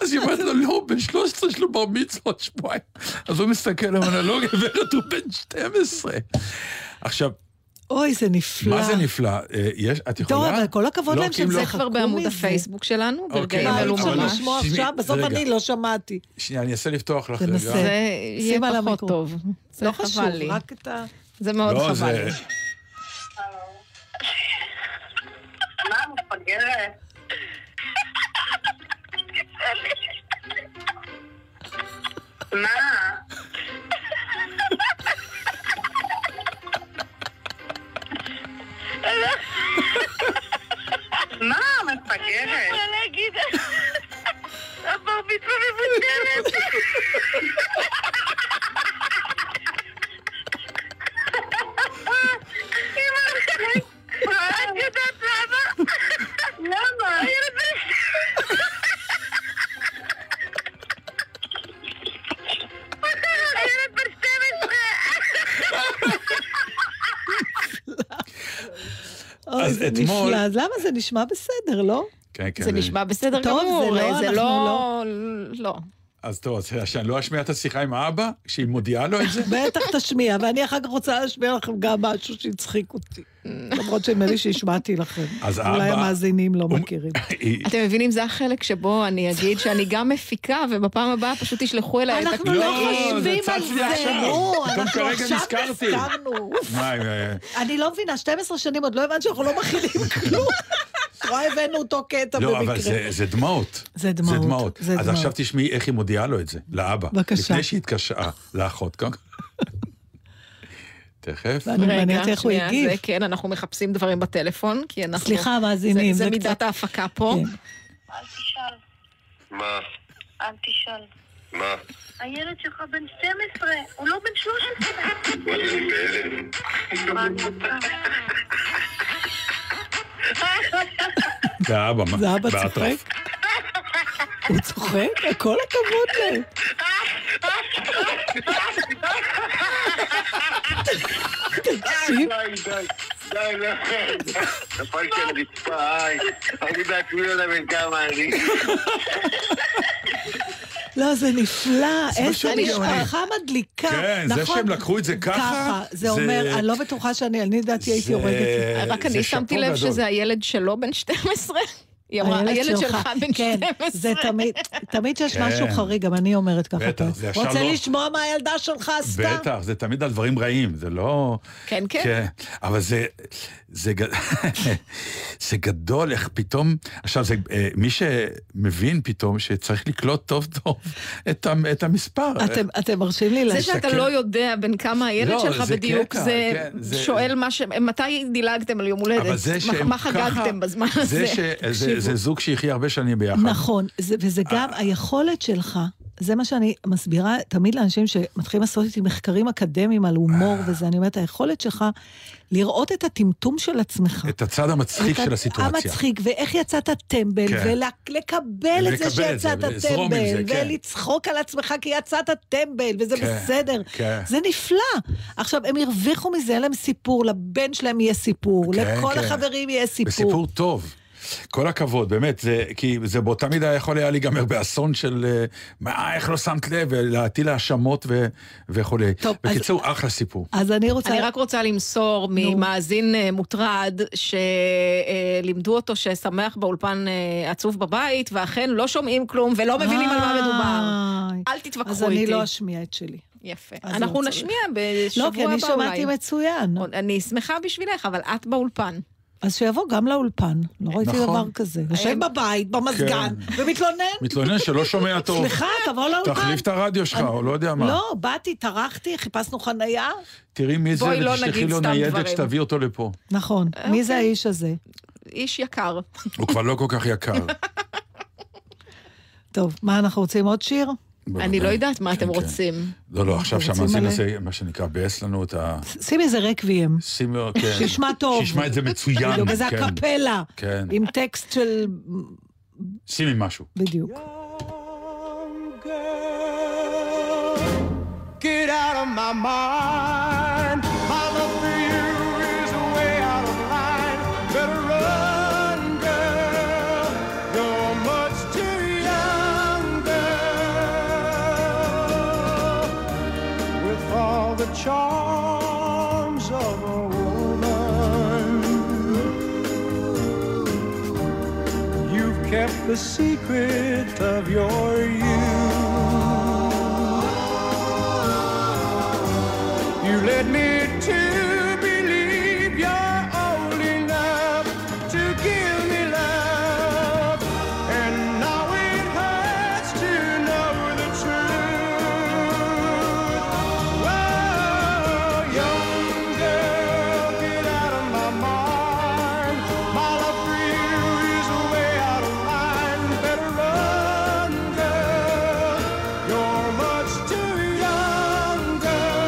אז היא אומרת לו, לא, בן שלוש עשרה שלו בר מצווה שבועיים. אז הוא מסתכל, אמנה, לא גברת, הוא בן שתים עשרה. עכשיו... אוי, זה נפלא. מה זה נפלא? את יכולה? טוב, אבל כל הכבוד להם שזה כבר בעמוד הפייסבוק שלנו, ברגעים אלו ממש. בסוף אני לא שמעתי. שנייה, אני אעשה לפתוח לך. זה נושא, יהיה פחות טוב. לא חשוב, רק את ה... זה מאוד חבל לי. מה, מפגרת? מה? מה, מפגרת? מה להגיד? הפרבית מבוטלת. את יודעת למה? למה? הילד בן... הילד בן שתים עשרה. אז אתמול... אז למה זה נשמע בסדר, לא? כן, כן. זה נשמע בסדר גמור. זה לא... לא. אז טוב, שאני לא אשמיע את השיחה עם האבא, כשהיא מודיעה לו את זה? בטח תשמיע, ואני אחר כך רוצה להשמיע לכם גם משהו שהצחיק אותי. למרות שמרי שהשמעתי לכם. אולי המאזינים לא מכירים. אתם מבינים, זה החלק שבו אני אגיד שאני גם מפיקה, ובפעם הבאה פשוט תשלחו אליי את הכלום. אנחנו לא חושבים על זה. אנחנו עכשיו נזכרנו. אני לא מבינה, שתים עשרה שנים עוד לא הבנת שאנחנו לא מכינים כלום. לא הבאנו אותו קטע במקרה. לא, אבל זה דמעות. זה דמעות. אז עכשיו תשמעי איך היא מודיעה לו את זה, לאבא. בבקשה. לפני שהיא התקשעה לאחות, ככה. תכף. ואני מניעת איך הוא הגיב. כן, אנחנו מחפשים דברים בטלפון, כי אנחנו... סליחה, מאזינים. זה מידת ההפקה פה. אל תשאל. מה? אל תשאל. מה? הילד שלך בן שתים עשרה, הוא לא בן שלוש עשרה. מה זה נבלת? מה נבלת? זה אבא, מה? זה אבא צחק. הוא צוחק, כל הכבוד להם. תקשיב. די, לא, נפלתי על הרצפה, היי, אני בעצמי לא יודע בין כמה אני. לא, זה נפלא, איזה משפחה מדליקה. כן, זה שהם לקחו את זה ככה. זה אומר, אני לא בטוחה שאני, אני דעתי הייתי הורגת. רק אני שמתי לב שזה הילד שלו בן שתים עשרה. הילד שלך בן שתים עשרה. זה תמיד שיש משהו חריג, גם אני אומרת ככה. רוצה לשמוע מה הילדה שלך עשתה? בטח, זה תמיד על דברים רעים, זה לא... כן, כן. אבל זה... זה גדול, איך פתאום... עכשיו, מי שמבין פתאום שצריך לקלוט טוב טוב את המספר. אתם מרשים לי להסתכל. זה שאתה לא יודע בין כמה הילד שלך בדיוק, זה שואל מה ש... מתי דילגתם על יום הולדת? מה חגגתם בזמן הזה? זה זוג שיחי הרבה שנים ביחד. נכון, וזה גם היכולת שלך, זה מה שאני מסבירה תמיד לאנשים שמתחילים לעשות איתי מחקרים אקדמיים על הומור, וזה, אני אומרת, היכולת שלך לראות את הטמטום של עצמך. את הצד המצחיק של הסיטואציה. המצחיק, ואיך יצאת טמבל, ולקבל את זה שיצאת טמבל, ולצחוק על עצמך כי יצאת טמבל, וזה בסדר. זה נפלא. עכשיו, הם הרוויחו מזה, אין להם סיפור, לבן שלהם יהיה סיפור, לכל החברים יהיה סיפור. בסיפור טוב. כל הכבוד, באמת, זה, כי זה באותה מידה יכול היה להיגמר באסון של מה, איך לא שמת לב, ולהטיל האשמות וכו'. בקיצור, אחלה סיפור. אז אני רוצה... אני רק רוצה למסור ממאזין מוטרד, שלימדו אותו ששמח באולפן עצוב בבית, ואכן לא שומעים כלום ולא מבינים על מה מדובר. אל תתווכחו איתי. אז אני לא אשמיע את שלי. יפה. אנחנו נשמיע בשבוע הבא. לא, כי אני שמעתי מצוין. אני שמחה בשבילך, אבל את באולפן. אז שיבוא גם לאולפן, לא ראיתי דבר כזה. יושב בבית, במזגן, ומתלונן. מתלונן שלא שומע טוב. סליחה, תבוא לאולפן. תחליף את הרדיו שלך, או לא יודע מה. לא, באתי, טרחתי, חיפשנו חנייה. תראי מי זה, ותשלחי לו ניידת שתביא אותו לפה. נכון, מי זה האיש הזה? איש יקר. הוא כבר לא כל כך יקר. טוב, מה, אנחנו רוצים עוד שיר? אני לא יודעת מה אתם רוצים. לא, לא, עכשיו שהמאזין הזה, מה שנקרא, בייס לנו את ה... שימי זה רקווים. שימי, כן. שישמע טוב. שישמע את זה מצוין. וזה הקפלה. כן. עם טקסט של... שימי משהו. בדיוק. Young girl, get out of my mind. My love for you is way out of line. Better run, girl. You're much too young, girl. With all the charms of a woman, you've kept the secret of your youth. You led me to believe you're old enough to give me love, and now it hurts to know the truth. Whoa, young girl, get out of my mind. My love for you is way out of line. Better run, girl. You're much too young, girl.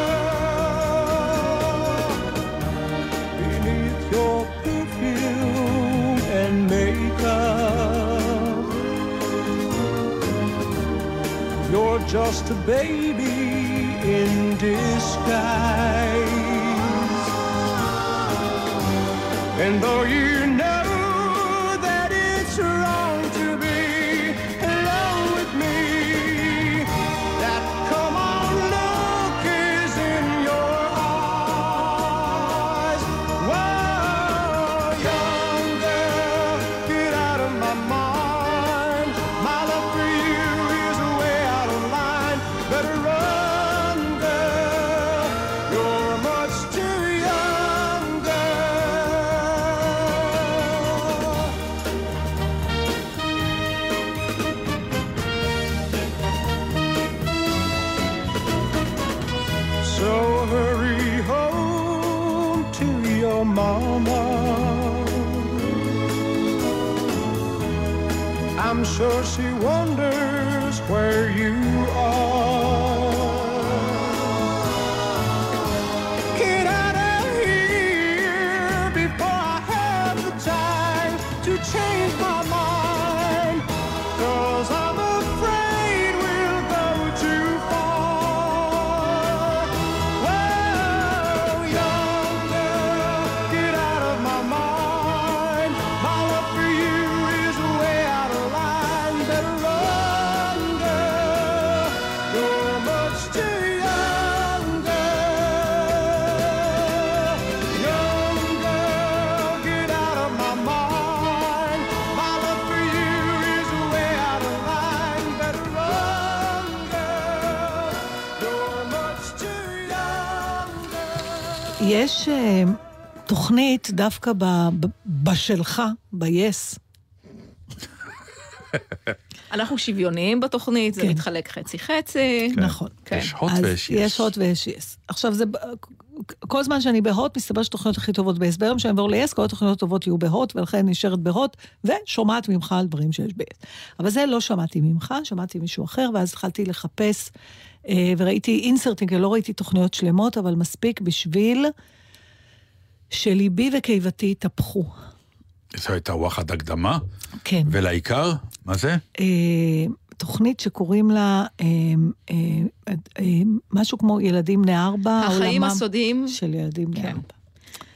Beneath your perfume and makeup, you're just a baby in disguise. And though you know that it's wrong to be in love with me, that come on look is in your eyes. Whoa, young girl, get out of my mind. My love for you is way out of line. Better run, girl. You're much too young, girl. So hurry home to your mama. I'm sure she wonders where you are. Get out of here before I have the time to change my mind. 'Cause I'm a יש תוכנית דווקא בשלך, ב-yes. אנחנו שוויוניים בתוכנית, זה מתחלק חצי-חצי. נכון. יש hot ויש yes. יש hot ויש yes. עכשיו, כל זמן שאני בהוט, מסתבר שתוכניות הכי טובות בהסברים, שאני עבור ל-yes, כל התוכניות הטובות יהיו בהוט, ולכן נשארת בהוט, ושומעת ממך על דברים שיש ב-yes. אבל זה לא שמעתי ממך, שמעתי מישהו אחר, ואז התחלתי לחפש, וראיתי אינסרטינג, לא ראיתי תוכניות שלמות, אבל מספיק בשביל שליבי וקיבתי תפחו. זו הייתה ווחד הקדמה? כן. ולעיקר? מה זה? תוכנית שקוראים לה משהו כמו ילדים בני ארבע. החיים הסודיים. של ילדים בני ארבע.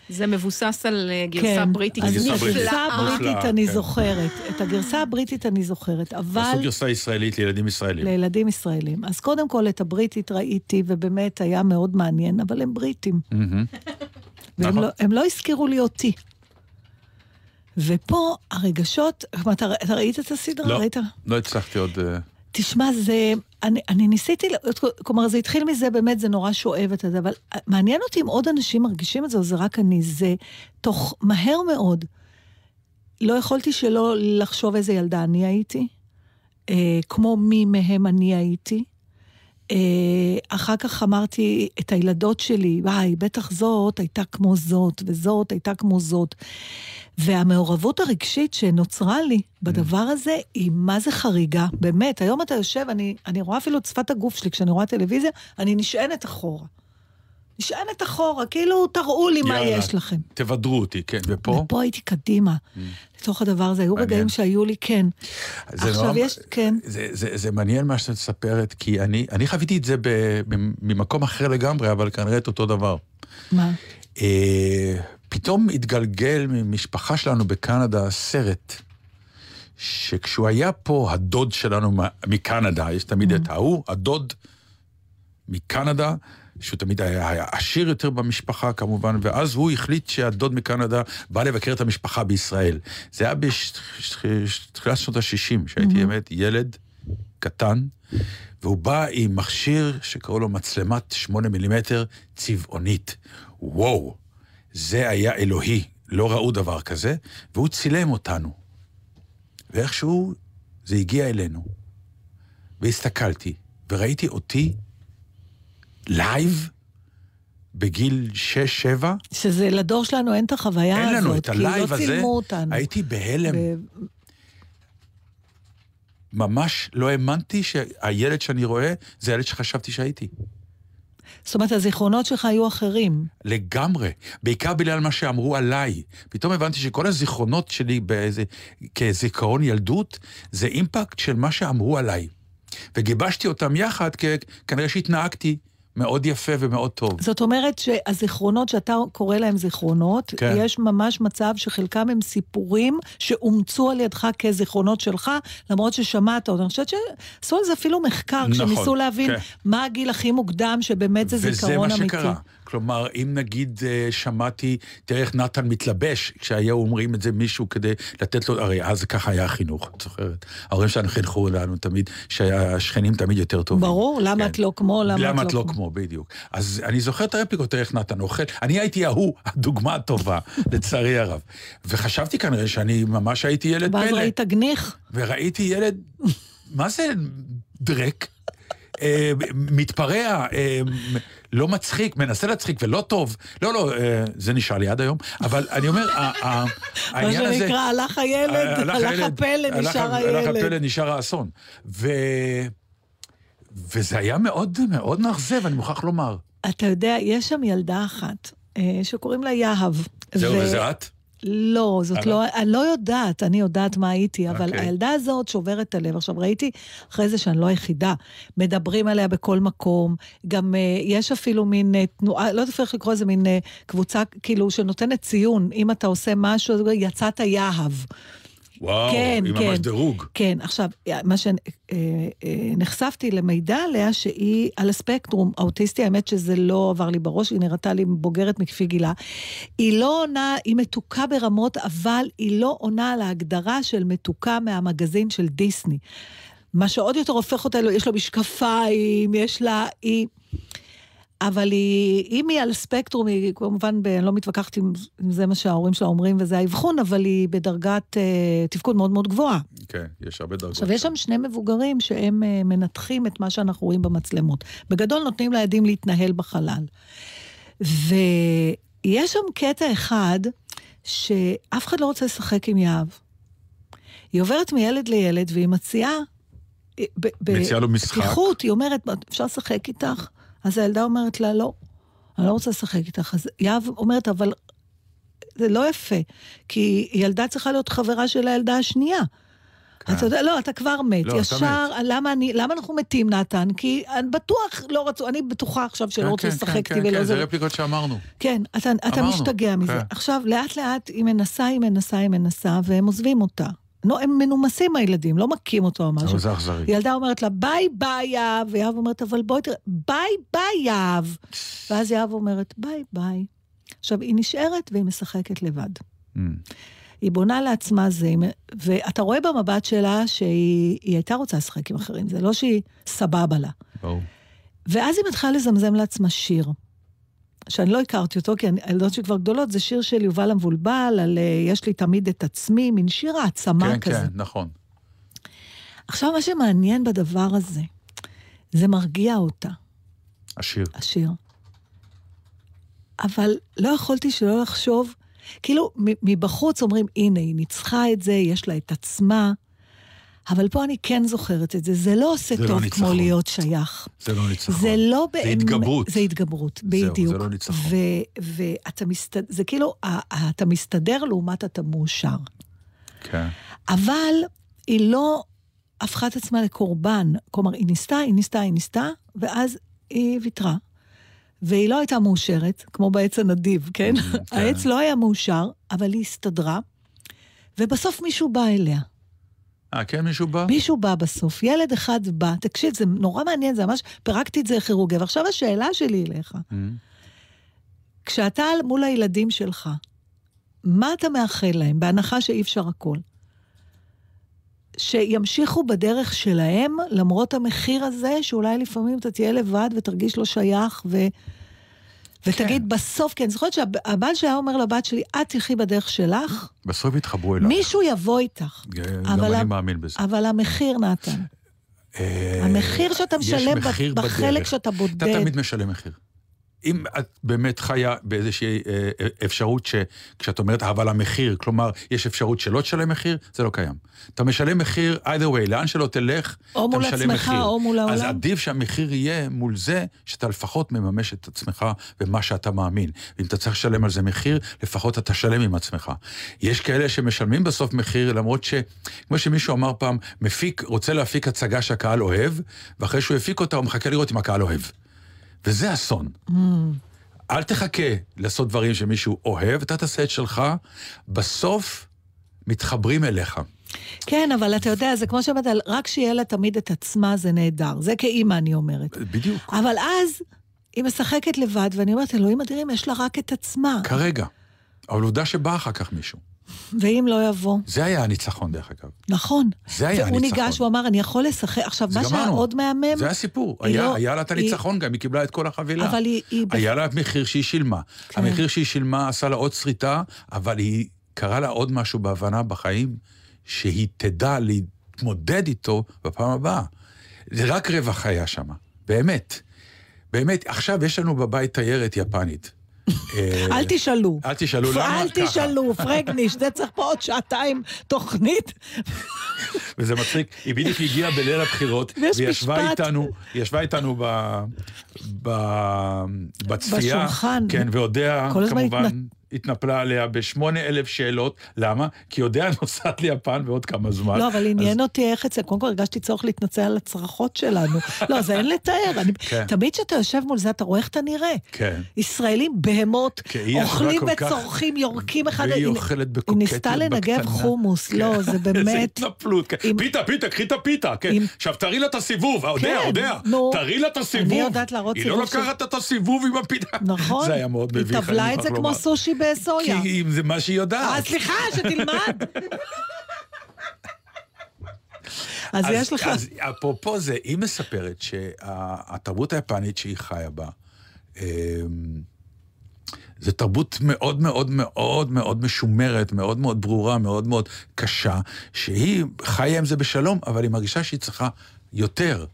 זה מבוסס על גרסה בריטית. אז גרסה בריטית אני זוכרת. את הגרסה הבריטית אני זוכרת, אבל... עשו גרסה ישראלית לילדים ישראלים. לילדים ישראלים. אז קודם כל את הבריטית ראיתי, ובאמת היה מאוד מעניין, אבל הם בריטים. והם לא הזכירו לי אותי. ופה הרגשות, אתה ראית את הסדרה? לא, לא הצלחתי עוד... תשמע, זה... אני ניסיתי... כלומר, זה התחיל מזה, באמת זה נורא שואב את זה, אבל מעניין אותי אם עוד אנשים מרגישים את זה, או זה רק אני, זה תוך מהר מאוד. לא יכולתי שלא לחשוב איזה ילדה אני הייתי, כמו מי מהם אני הייתי. אחר כך אמרתי את הילדות שלי, וואי, בטח זאת הייתה כמו זאת, וזאת הייתה כמו זאת. והמעורבות הרגשית שנוצרה לי בדבר הזה היא מה זה חריגה. באמת, היום אתה יושב, אני, אני רואה אפילו צפת הגוף שלי, כשאני רואה טלוויזיה, אני נשענת אחורה. נשענת אחורה, כאילו תראו לי מה יש לכם. תוודרו אותי, כן, ופה? ופה הייתי קדימה. לתוך הדבר הזה, היו רגעים שהיו לי, כן. עכשיו יש, כן. זה מעניין מה שאתה מספרת, כי אני חוויתי את זה ממקום אחר לגמרי, אבל כנראה את אותו דבר. מה? פתאום התגלגל ממשפחה שלנו בקנדה סרט, שכשהוא היה פה, הדוד שלנו מקנדה, יש תמיד את ההוא, הדוד מקנדה, שהוא תמיד היה, היה עשיר יותר במשפחה כמובן, ואז הוא החליט שהדוד מקנדה בא לבקר את המשפחה בישראל. זה היה בתחילת שנות ה-שישים, שהייתי באמת ילד קטן, והוא בא עם מכשיר שקראו לו מצלמת שמונה מילימטר צבעונית. וואו, זה היה אלוהי, לא ראו דבר כזה, והוא צילם אותנו. ואיכשהו זה הגיע אלינו, והסתכלתי, וראיתי אותי לייב, בגיל שש, שבע. שזה לדור שלנו אין את החוויה הזאת. אין לנו את הלייב הזה. הייתי בהלם. ממש לא האמנתי שהילד שאני רואה, זה הילד שחשבתי שהייתי. זאת אומרת, הזיכרונות שלך היו אחרים. לגמרי. בעיקר בגלל מה שאמרו עליי. פתאום הבנתי שכל הזיכרונות שלי באיזה, כזיכרון ילדות, זה אימפקט של מה שאמרו עליי. וגיבשתי אותם יחד, כנראה שהתנהגתי מאוד יפה ומאוד טוב. זאת אומרת שהזיכרונות שאתה קורא להם זיכרונות, כן. יש ממש מצב שחלקם הם סיפורים שאומצו על ידך כזיכרונות שלך, למרות ששמעת אותם. אני חושבת שעשו על זה אפילו מחקר, נכון, כשניסו להבין כן. מה הגיל הכי מוקדם שבאמת זה זיכרון אמיתי. וזה מה שקרה. כלומר, אם נגיד שמעתי, תראה איך נתן מתלבש, כשהיה אומרים את זה מישהו כדי לתת לו, הרי אז ככה היה החינוך, את זוכרת. ההורים שלנו חינכו לנו תמיד, שהשכנים תמיד יותר טובים. ברור, למה את לא כמו, למה את לא כמו, בדיוק. אז אני זוכר את הרפליקות, תראה איך נתן אוכל. אני הייתי ההוא, הדוגמה הטובה, לצערי הרב. וחשבתי כנראה שאני ממש הייתי ילד פלא. ואז ראית גניח. וראיתי ילד, מה זה דרק? מתפרע, לא מצחיק, מנסה להצחיק ולא טוב. לא, לא, זה נשאר לי עד היום. אבל אני אומר, העניין הזה... מה שנקרא, הלך הילד, הלך הפלא, נשאר הילד. הלך הפלא, נשאר האסון. וזה היה מאוד מאוד מאכזב, אני מוכרח לומר. אתה יודע, יש שם ילדה אחת, שקוראים לה יהב. זהו, וזה את? לא, זאת לא, אני לא יודעת, אני יודעת מה הייתי, אבל הילדה הזאת שוברת את הלב. עכשיו ראיתי אחרי זה שאני לא היחידה, מדברים עליה בכל מקום, גם יש אפילו מין תנועה, לא תפריך לקרוא איזה מין קבוצה כאילו שנותנת ציון, אם אתה עושה משהו, יצאת יהב. וואו, היא ממש דירוג. כן, עכשיו, מה שנחשפתי למידע עליה, שהיא על הספקטרום האוטיסטי, האמת שזה לא עבר לי בראש, היא נראתה לי בוגרת מכפי גילה, היא לא עונה, היא מתוקה ברמות, אבל היא לא עונה על ההגדרה של מתוקה מהמגזין של דיסני. מה שעוד יותר הופך אותה, יש לו משקפיים, יש לה, היא... אבל היא, אם היא על ספקטרום, היא כמובן, אני לא מתווכחת אם זה מה שההורים שלה אומרים, וזה האבחון, אבל היא בדרגת אה, תפקוד מאוד מאוד גבוהה. כן, okay, יש הרבה דרגות. עכשיו, יש שם שני מבוגרים שהם אה, מנתחים את מה שאנחנו רואים במצלמות. בגדול נותנים לידים להתנהל בחלל. ויש שם קטע אחד, שאף אחד לא רוצה לשחק עם יאב. היא עוברת מילד לילד, והיא מציעה, מציעה לו משחק. בפתיחות, היא אומרת, אפשר לשחק איתך? אז הילדה אומרת לה, לא, אני לא רוצה לשחק איתך. אז יאב אומרת, אבל זה לא יפה, כי ילדה צריכה להיות חברה של הילדה השנייה. אתה יודע, לא, אתה כבר מת. ישר, למה אנחנו מתים, נתן? כי אני בטוח לא רצו, אני בטוחה עכשיו שלא רוצה לשחק איתי ולא זה. זה רפליקות שאמרנו. כן, אתה משתגע מזה. עכשיו, לאט לאט היא מנסה, היא מנסה, היא מנסה, והם עוזבים אותה. לא, הם מנומסים הילדים, לא מכים אותו או משהו. זה אכזרי. ילדה אומרת לה, ביי ביי יאב, ויאב אומרת, אבל בואי תראה, ביי ביי יאב. ואז יאב אומרת, ביי ביי. עכשיו, היא נשארת והיא משחקת לבד. היא בונה לעצמה זה, ואתה רואה במבט שלה שהיא הייתה רוצה לשחק עם אחרים, זה לא שהיא סבבה לה. ברור. ואז היא מתחילה לזמזם לעצמה שיר. שאני לא הכרתי אותו, כי הילדות שכבר גדולות, זה שיר של יובל המבולבל, על יש לי תמיד את עצמי, מין שיר העצמה כן, כזה. כן, כן, נכון. עכשיו, מה שמעניין בדבר הזה, זה מרגיע אותה. השיר. השיר. אבל לא יכולתי שלא לחשוב, כאילו, מבחוץ אומרים, הנה, היא ניצחה את זה, יש לה את עצמה, אבל פה אני כן זוכרת את זה, זה לא עושה טוב כמו להיות שייך. זה לא ניצחון. זה לא באמת... זה התגברות. זה התגברות, בדיוק. זה לא ניצחון. ואתה מסתדר, זה כאילו, אתה מסתדר לעומת אתה מאושר. כן. אבל היא לא הפכה את עצמה לקורבן, כלומר, היא ניסתה, היא ניסתה, היא ניסתה, ואז היא ויתרה. והיא לא הייתה מאושרת, כמו בעץ הנדיב, כן? העץ לא היה מאושר, אבל היא הסתדרה, ובסוף מישהו בא אליה. אה, כן, מישהו בא? מישהו בא בסוף, ילד אחד בא, תקשיב, זה נורא מעניין, זה ממש, פרקתי את זה חירוגי, ועכשיו השאלה שלי אליך, כשאתה מול הילדים שלך, מה אתה מאחל להם, בהנחה שאי אפשר הכל? שימשיכו בדרך שלהם, למרות המחיר הזה, שאולי לפעמים אתה תהיה לבד, ותרגיש לא שייך, ו... ותגיד בסוף, כן, זוכרת שהבעל שהיה אומר לבת שלי, את תלכי בדרך שלך. בסוף יתחברו אליך. מישהו יבוא איתך. גם אני מאמין בזה. אבל המחיר, נתן. המחיר שאתה משלם בחלק שאתה בודד. אתה תמיד משלם מחיר. אם את באמת חיה באיזושהי אפשרות שכשאת אומרת, אבל המחיר, כלומר, יש אפשרות שלא תשלם מחיר, זה לא קיים. אתה משלם מחיר, either way, לאן שלא תלך, או מול עצמך, או מול העולם. אז עדיף שהמחיר יהיה מול זה, שאתה לפחות מממש את עצמך ומה שאתה מאמין. ואם אתה צריך לשלם על זה מחיר, לפחות אתה שלם עם עצמך. יש כאלה שמשלמים בסוף מחיר, למרות ש, כמו שמישהו אמר פעם, מפיק, רוצה להפיק הצגה שהקהל אוהב, ואחרי שהוא הפיק אותה, הוא מחכה לראות אם הקהל אוהב. וזה אסון. Mm. אל תחכה לעשות דברים שמישהו אוהב, אתה תעשה את שלך, בסוף מתחברים אליך. כן, אבל אתה יודע, זה כמו שאמרת, רק שיהיה לה תמיד את עצמה, זה נהדר. זה כאימא, אני אומרת. בדיוק. אבל אז, היא משחקת לבד, ואני אומרת, אלוהים אדירים, יש לה רק את עצמה. כרגע. אבל הודעה שבא אחר כך מישהו. ואם לא יבוא. זה היה הניצחון, דרך אגב. נכון. זה היה הניצחון. והוא ניגש, הוא אמר, אני יכול לשחק. עכשיו, מה שהיה עוד מהמם... זה היה סיפור. היה לה את הניצחון גם, היא קיבלה את כל החבילה. אבל היא... היה לה מחיר שהיא שילמה. המחיר שהיא שילמה עשה לה עוד שריטה, אבל היא קרא לה עוד משהו בהבנה בחיים, שהיא תדע להתמודד איתו בפעם הבאה. זה רק רווח היה שם. באמת. באמת. עכשיו יש לנו בבית תיירת יפנית. אל תשאלו. אל תשאלו, למה? אל תשאלו, פרגניש, זה צריך פה עוד שעתיים תוכנית. וזה מצחיק, היא בדיוק הגיעה בליל הבחירות, והיא ישבה איתנו, היא ישבה איתנו בצפייה. בשולחן. כן, ואודיה, כמובן, התנפלה עליה בשמונה אלף שאלות. למה? כי אודיה נוסעת ליפן ועוד כמה זמן. לא, אבל עניין אותי איך את זה. קודם כל הרגשתי צורך להתנצל על הצרכות שלנו. לא, זה אין לתאר. תמיד כשאתה יושב מול זה, אתה רואה איך אתה נראה. ישראלים בהמות, אוכלים וצורכים, יורקים אחד. והיא אוכלת בקוקטיות בקטנה. היא ניסתה לנגב חומוס. לא, זה באמת... זה התנפלות. פיתה, פיתה, קחי את הפיתה. עכשיו, תראי לה את הסיבוב. אודיה, אודיה. תראי לה את הסיבוב. אני יודעת להראות סיבוב. היא לא לקחת את הסיבוב עם הפיתה. נכון. זה היה מאוד מביך. היא טבלה את זה כמו סושי בסויה. כי זה מה שהיא יודעת. אז סליחה, שתלמד. אז יש לך... אז אפרופו זה, היא מספרת שהתרבות היפנית שהיא חיה בה, זה תרבות מאוד מאוד מאוד מאוד משומרת, מאוד מאוד ברורה, מאוד מאוד קשה, שהיא חיה עם זה בשלום, אבל היא מרגישה שהיא צריכה יותר.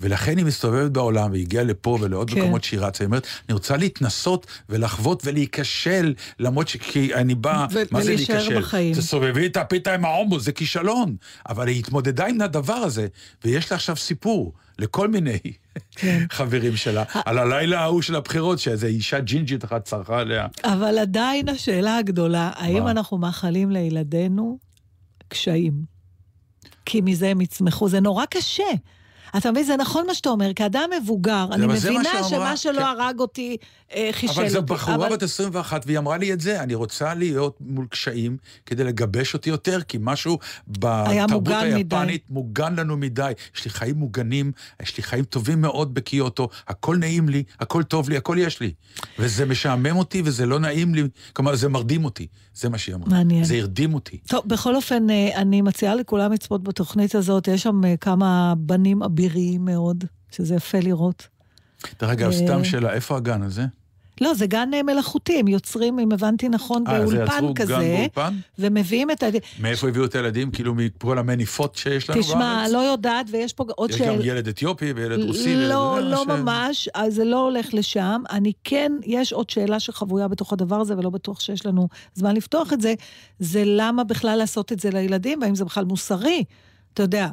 ולכן היא מסתובבת בעולם, והיא הגיעה לפה ולעוד כן. מקומות שהיא רצה, היא אומרת, אני רוצה להתנסות ולחוות ולהיקשל, למרות שאני בא, ו- מה זה להיקשל? בחיים. זה סובבי את הפיתה עם העומוס, זה כישלון, אבל היא התמודדה עם הדבר הזה, ויש לה עכשיו סיפור, לכל מיני כן. חברים שלה, על הלילה ההוא של הבחירות, שאיזו אישה ג'ינג'ית אחת צרחה עליה. אבל עדיין השאלה הגדולה, האם מה? אנחנו מאחלים לילדינו קשיים? כי מזה הם יצמחו, זה נורא קשה. אתה מבין, זה נכון מה שאתה אומר, כאדם מבוגר, אני מבינה שמה שלא הרג אותי חישל אותי. אבל זו בחורה בת עשרים ואחת, והיא אמרה לי את זה, אני רוצה להיות מול קשיים, כדי לגבש אותי יותר, כי משהו בתרבות היפנית מוגן לנו מדי. יש לי חיים מוגנים, יש לי חיים טובים מאוד בקיוטו, הכל נעים לי, הכל טוב לי, הכל יש לי. וזה משעמם אותי, וזה לא נעים לי, כלומר, זה מרדים אותי. זה מה שהיא אמרה. מעניין. זה הרדים אותי. טוב, בכל אופן, אני מציעה לכולם לצפות בתוכנית הזאת, יש שם כמה בנים אביריים מאוד, שזה יפה לראות. דרגע, סתם שאלה, איפה הגן הזה? לא, זה גן מלאכותי, הם יוצרים, אם הבנתי נכון, באולפן כזה, ומביאים את ה... מאיפה הביאו את הילדים? כאילו מכל המניפות שיש לנו בארץ? תשמע, לא יודעת, ויש פה עוד שאלה... יש גם ילד אתיופי וילד רוסי... לא, לא ממש, זה לא הולך לשם, אני כן, יש עוד שאלה שחבויה בתוך הדבר הזה, ולא בטוח שיש לנו זמן לפתוח את זה, זה למה בכלל לעשות את זה לילדים, והאם זה בכלל מוסרי, אתה יודע...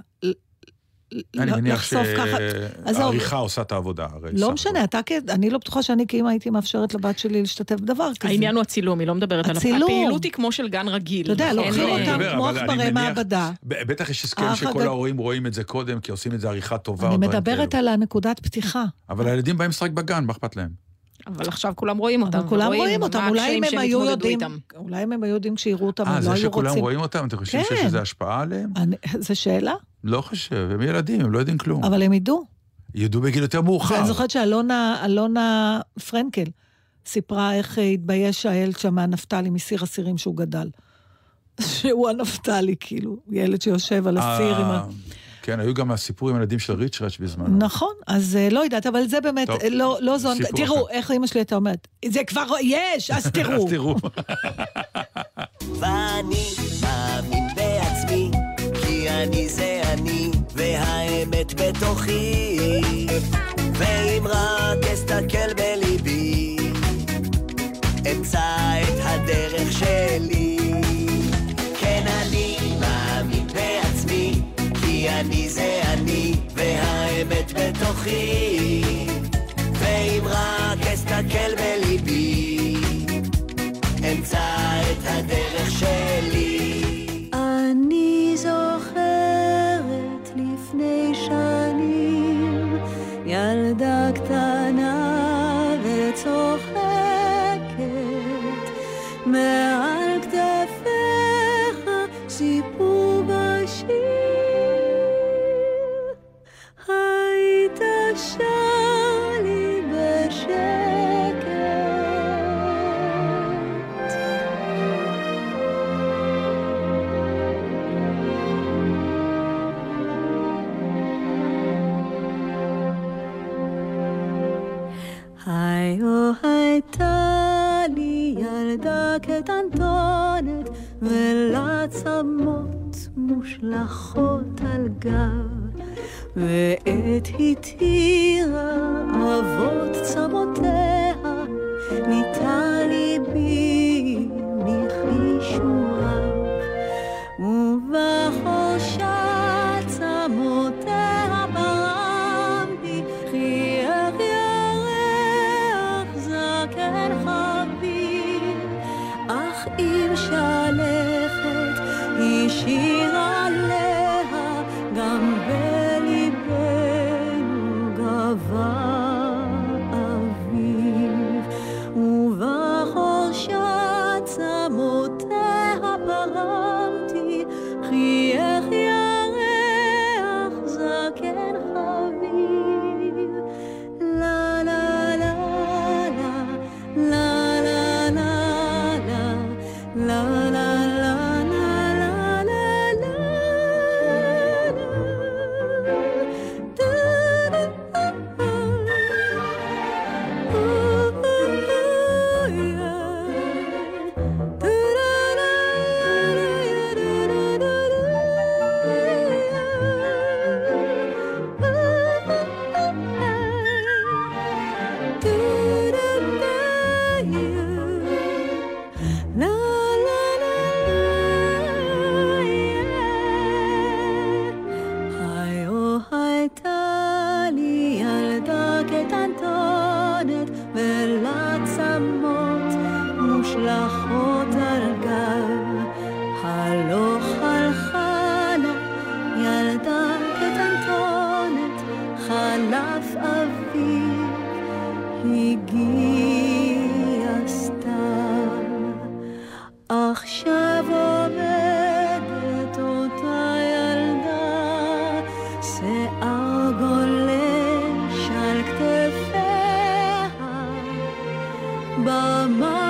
אני מניח שהעריכה עושה את העבודה. לא משנה, אני לא בטוחה שאני כאמא הייתי מאפשרת לבת שלי להשתתף בדבר כזה. העניין הוא הצילום, היא לא מדברת על הפעילות. הפעילות היא כמו של גן רגיל. אתה יודע, לוקחים אותם כמו עכברי מעבדה. בטח יש הסכם שכל ההורים רואים את זה קודם, כי עושים את זה עריכה טובה. אני מדברת על הנקודת פתיחה. אבל הילדים באים לשחק בגן, מה אכפת להם? אבל עכשיו כולם רואים אותם. כולם רואים אותם, אולי אם הם היו יודעים, אולי אם הם היו יודעים כשיראו אותם, אה, זה שכולם רואים אותם, אתם חושבים שיש איזו השפעה עליהם? זה שאלה? לא חושב, הם ילדים, הם לא יודעים כלום. אבל הם ידעו. ידעו בגיל יותר מאוחר. ואני זוכרת שאלונה פרנקל סיפרה איך התבייש הילד שם הנפתלי מסיר הסירים שהוא גדל. שהוא הנפתלי, כאילו, ילד שיושב על הסיר עם ה... כן, היו גם הסיפור עם הילדים של ריצ'ראץ' בזמן. נכון, אז לא יודעת, אבל זה באמת, לא זו... תראו, איך אמא שלי הייתה אומרת, זה כבר יש, אז תראו. אז תראו. ואני מאמין בעצמי, כי אני זה אני, והאמת בתוכי, ואם רק אסתכל בליבי, אמצא את הדרך שלי. אני זה אני, והאמת בתוכי, ואם רק אסתכל בליבי, אמצא את הדרך שלי. אני זוכרת לפני שנים, ילדה קטנה וצוחקת, מעל כתפיך סיפור בשיר. שלי בשקט היי או הייתה לי ילדה קטנטונת ולעצמות מושלכות על גב ועת התירה אבות צמותיה ניתה ליבי מחישורה ובחושה צמותיה ברמתי חייך ירח זקן חביב אך אם שלכת השאיר עליה גם בלב. I'll be נשלחות על גב הלוך על חנה, ילדה קטנטונת, חלף אביב, הגיע סתם. עכשיו עומדת אותה ילדה, שיער גולש על כתפיה, במה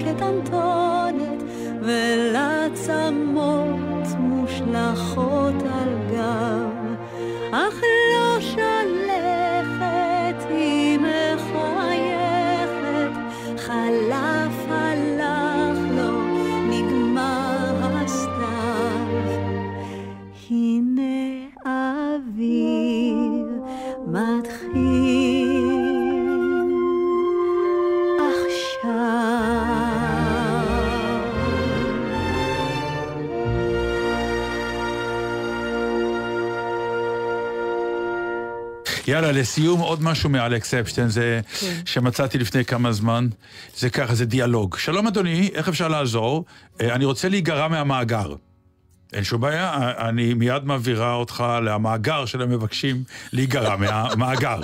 קטנטונת ולעצמות מושלכות על גב, אך לא שלכת היא מחויכת, חלף הלך לו נגמר הסתיו. הנה אוויר מתחיל יאללה, לסיום עוד משהו מאלכס אפשטיין, זה שמצאתי לפני כמה זמן, זה ככה, זה דיאלוג. שלום אדוני, איך אפשר לעזור? אני רוצה להיגרע מהמאגר. אין שום בעיה, אני מיד מעבירה אותך למאגר של המבקשים להיגרע מהמאגר.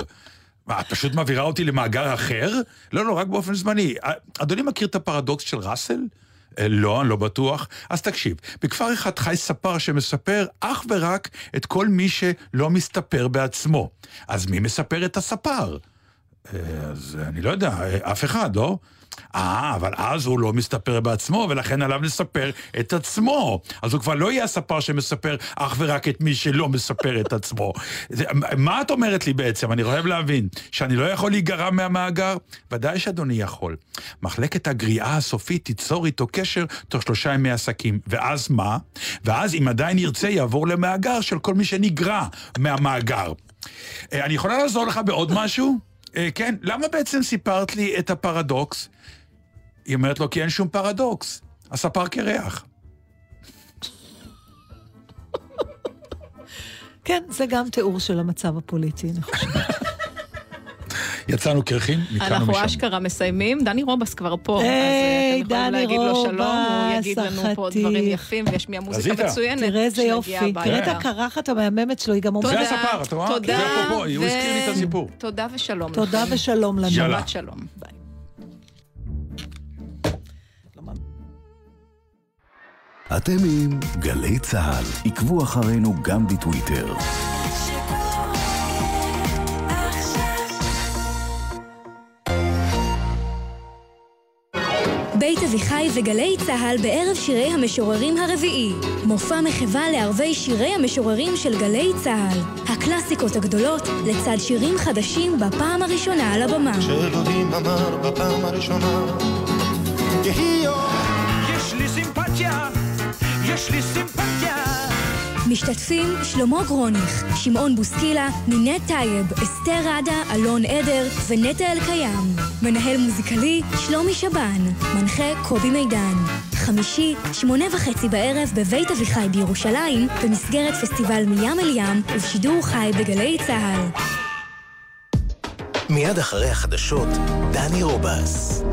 מה, את פשוט מעבירה אותי למאגר אחר? לא, לא, רק באופן זמני. אדוני מכיר את הפרדוקס של ראסל? לא, אני לא בטוח. אז תקשיב, בכפר אחד חי ספר שמספר אך ורק את כל מי שלא מסתפר בעצמו. אז מי מספר את הספר? אז אני לא יודע, אף אחד, לא? אה, אבל אז הוא לא מסתפר בעצמו, ולכן עליו לספר את עצמו. אז הוא כבר לא יהיה הספר שמספר אך ורק את מי שלא מספר את עצמו. זה, מה את אומרת לי בעצם? אני חייב להבין שאני לא יכול להיגרע מהמאגר? ודאי שאדוני יכול. מחלקת הגריעה הסופית תיצור איתו קשר תוך שלושה ימי עסקים. ואז מה? ואז אם עדיין ירצה יעבור למאגר של כל מי שנגרע מהמאגר. אני יכולה לעזור לך בעוד משהו? כן, למה בעצם סיפרת לי את הפרדוקס? היא אומרת לו, כי אין שום פרדוקס. הספר קרח. כן, זה גם תיאור של המצב הפוליטי, אני חושבת. יצאנו קרחים, מכאן ומשם. אנחנו אשכרה מסיימים, דני רובס כבר פה, אז אתם יכולים להגיד לו שלום, הוא יגיד לנו פה דברים יפים, ויש מי המוזיקה מצוינת. תראה איזה יופי, תראה את הקרחת המהממת שלו, היא גם אומרת. זה הספר, אתה רואה? תודה. הוא הזכיר לי את הסיפור. תודה ושלום. תודה ושלום לנו. שבת שלום. ביי. אתם עם גלי צהל, עקבו אחרינו גם בטוויטר. בית אביחי וגלי צהל בערב שירי המשוררים הרביעי. מופע מחווה לערבי שירי המשוררים של גלי צהל. הקלאסיקות הגדולות לצד שירים חדשים בפעם הראשונה על הבמה. שאלוהים אמר בפעם הראשונה, יהיו, יש לי סימפתיה, יש לי סימפתיה. משתתפים שלמה גרוניך, שמעון בוסקילה, נינת טייב, אסתר רדה, אלון עדר ונטע אלקיים. מנהל מוזיקלי שלומי שבן, מנחה קובי מידן. חמישי, שמונה וחצי בערב בבית אביחי בירושלים, במסגרת פסטיבל מים אל ים ובשידור חי בגלי צהל. מיד אחרי החדשות, דני רובס.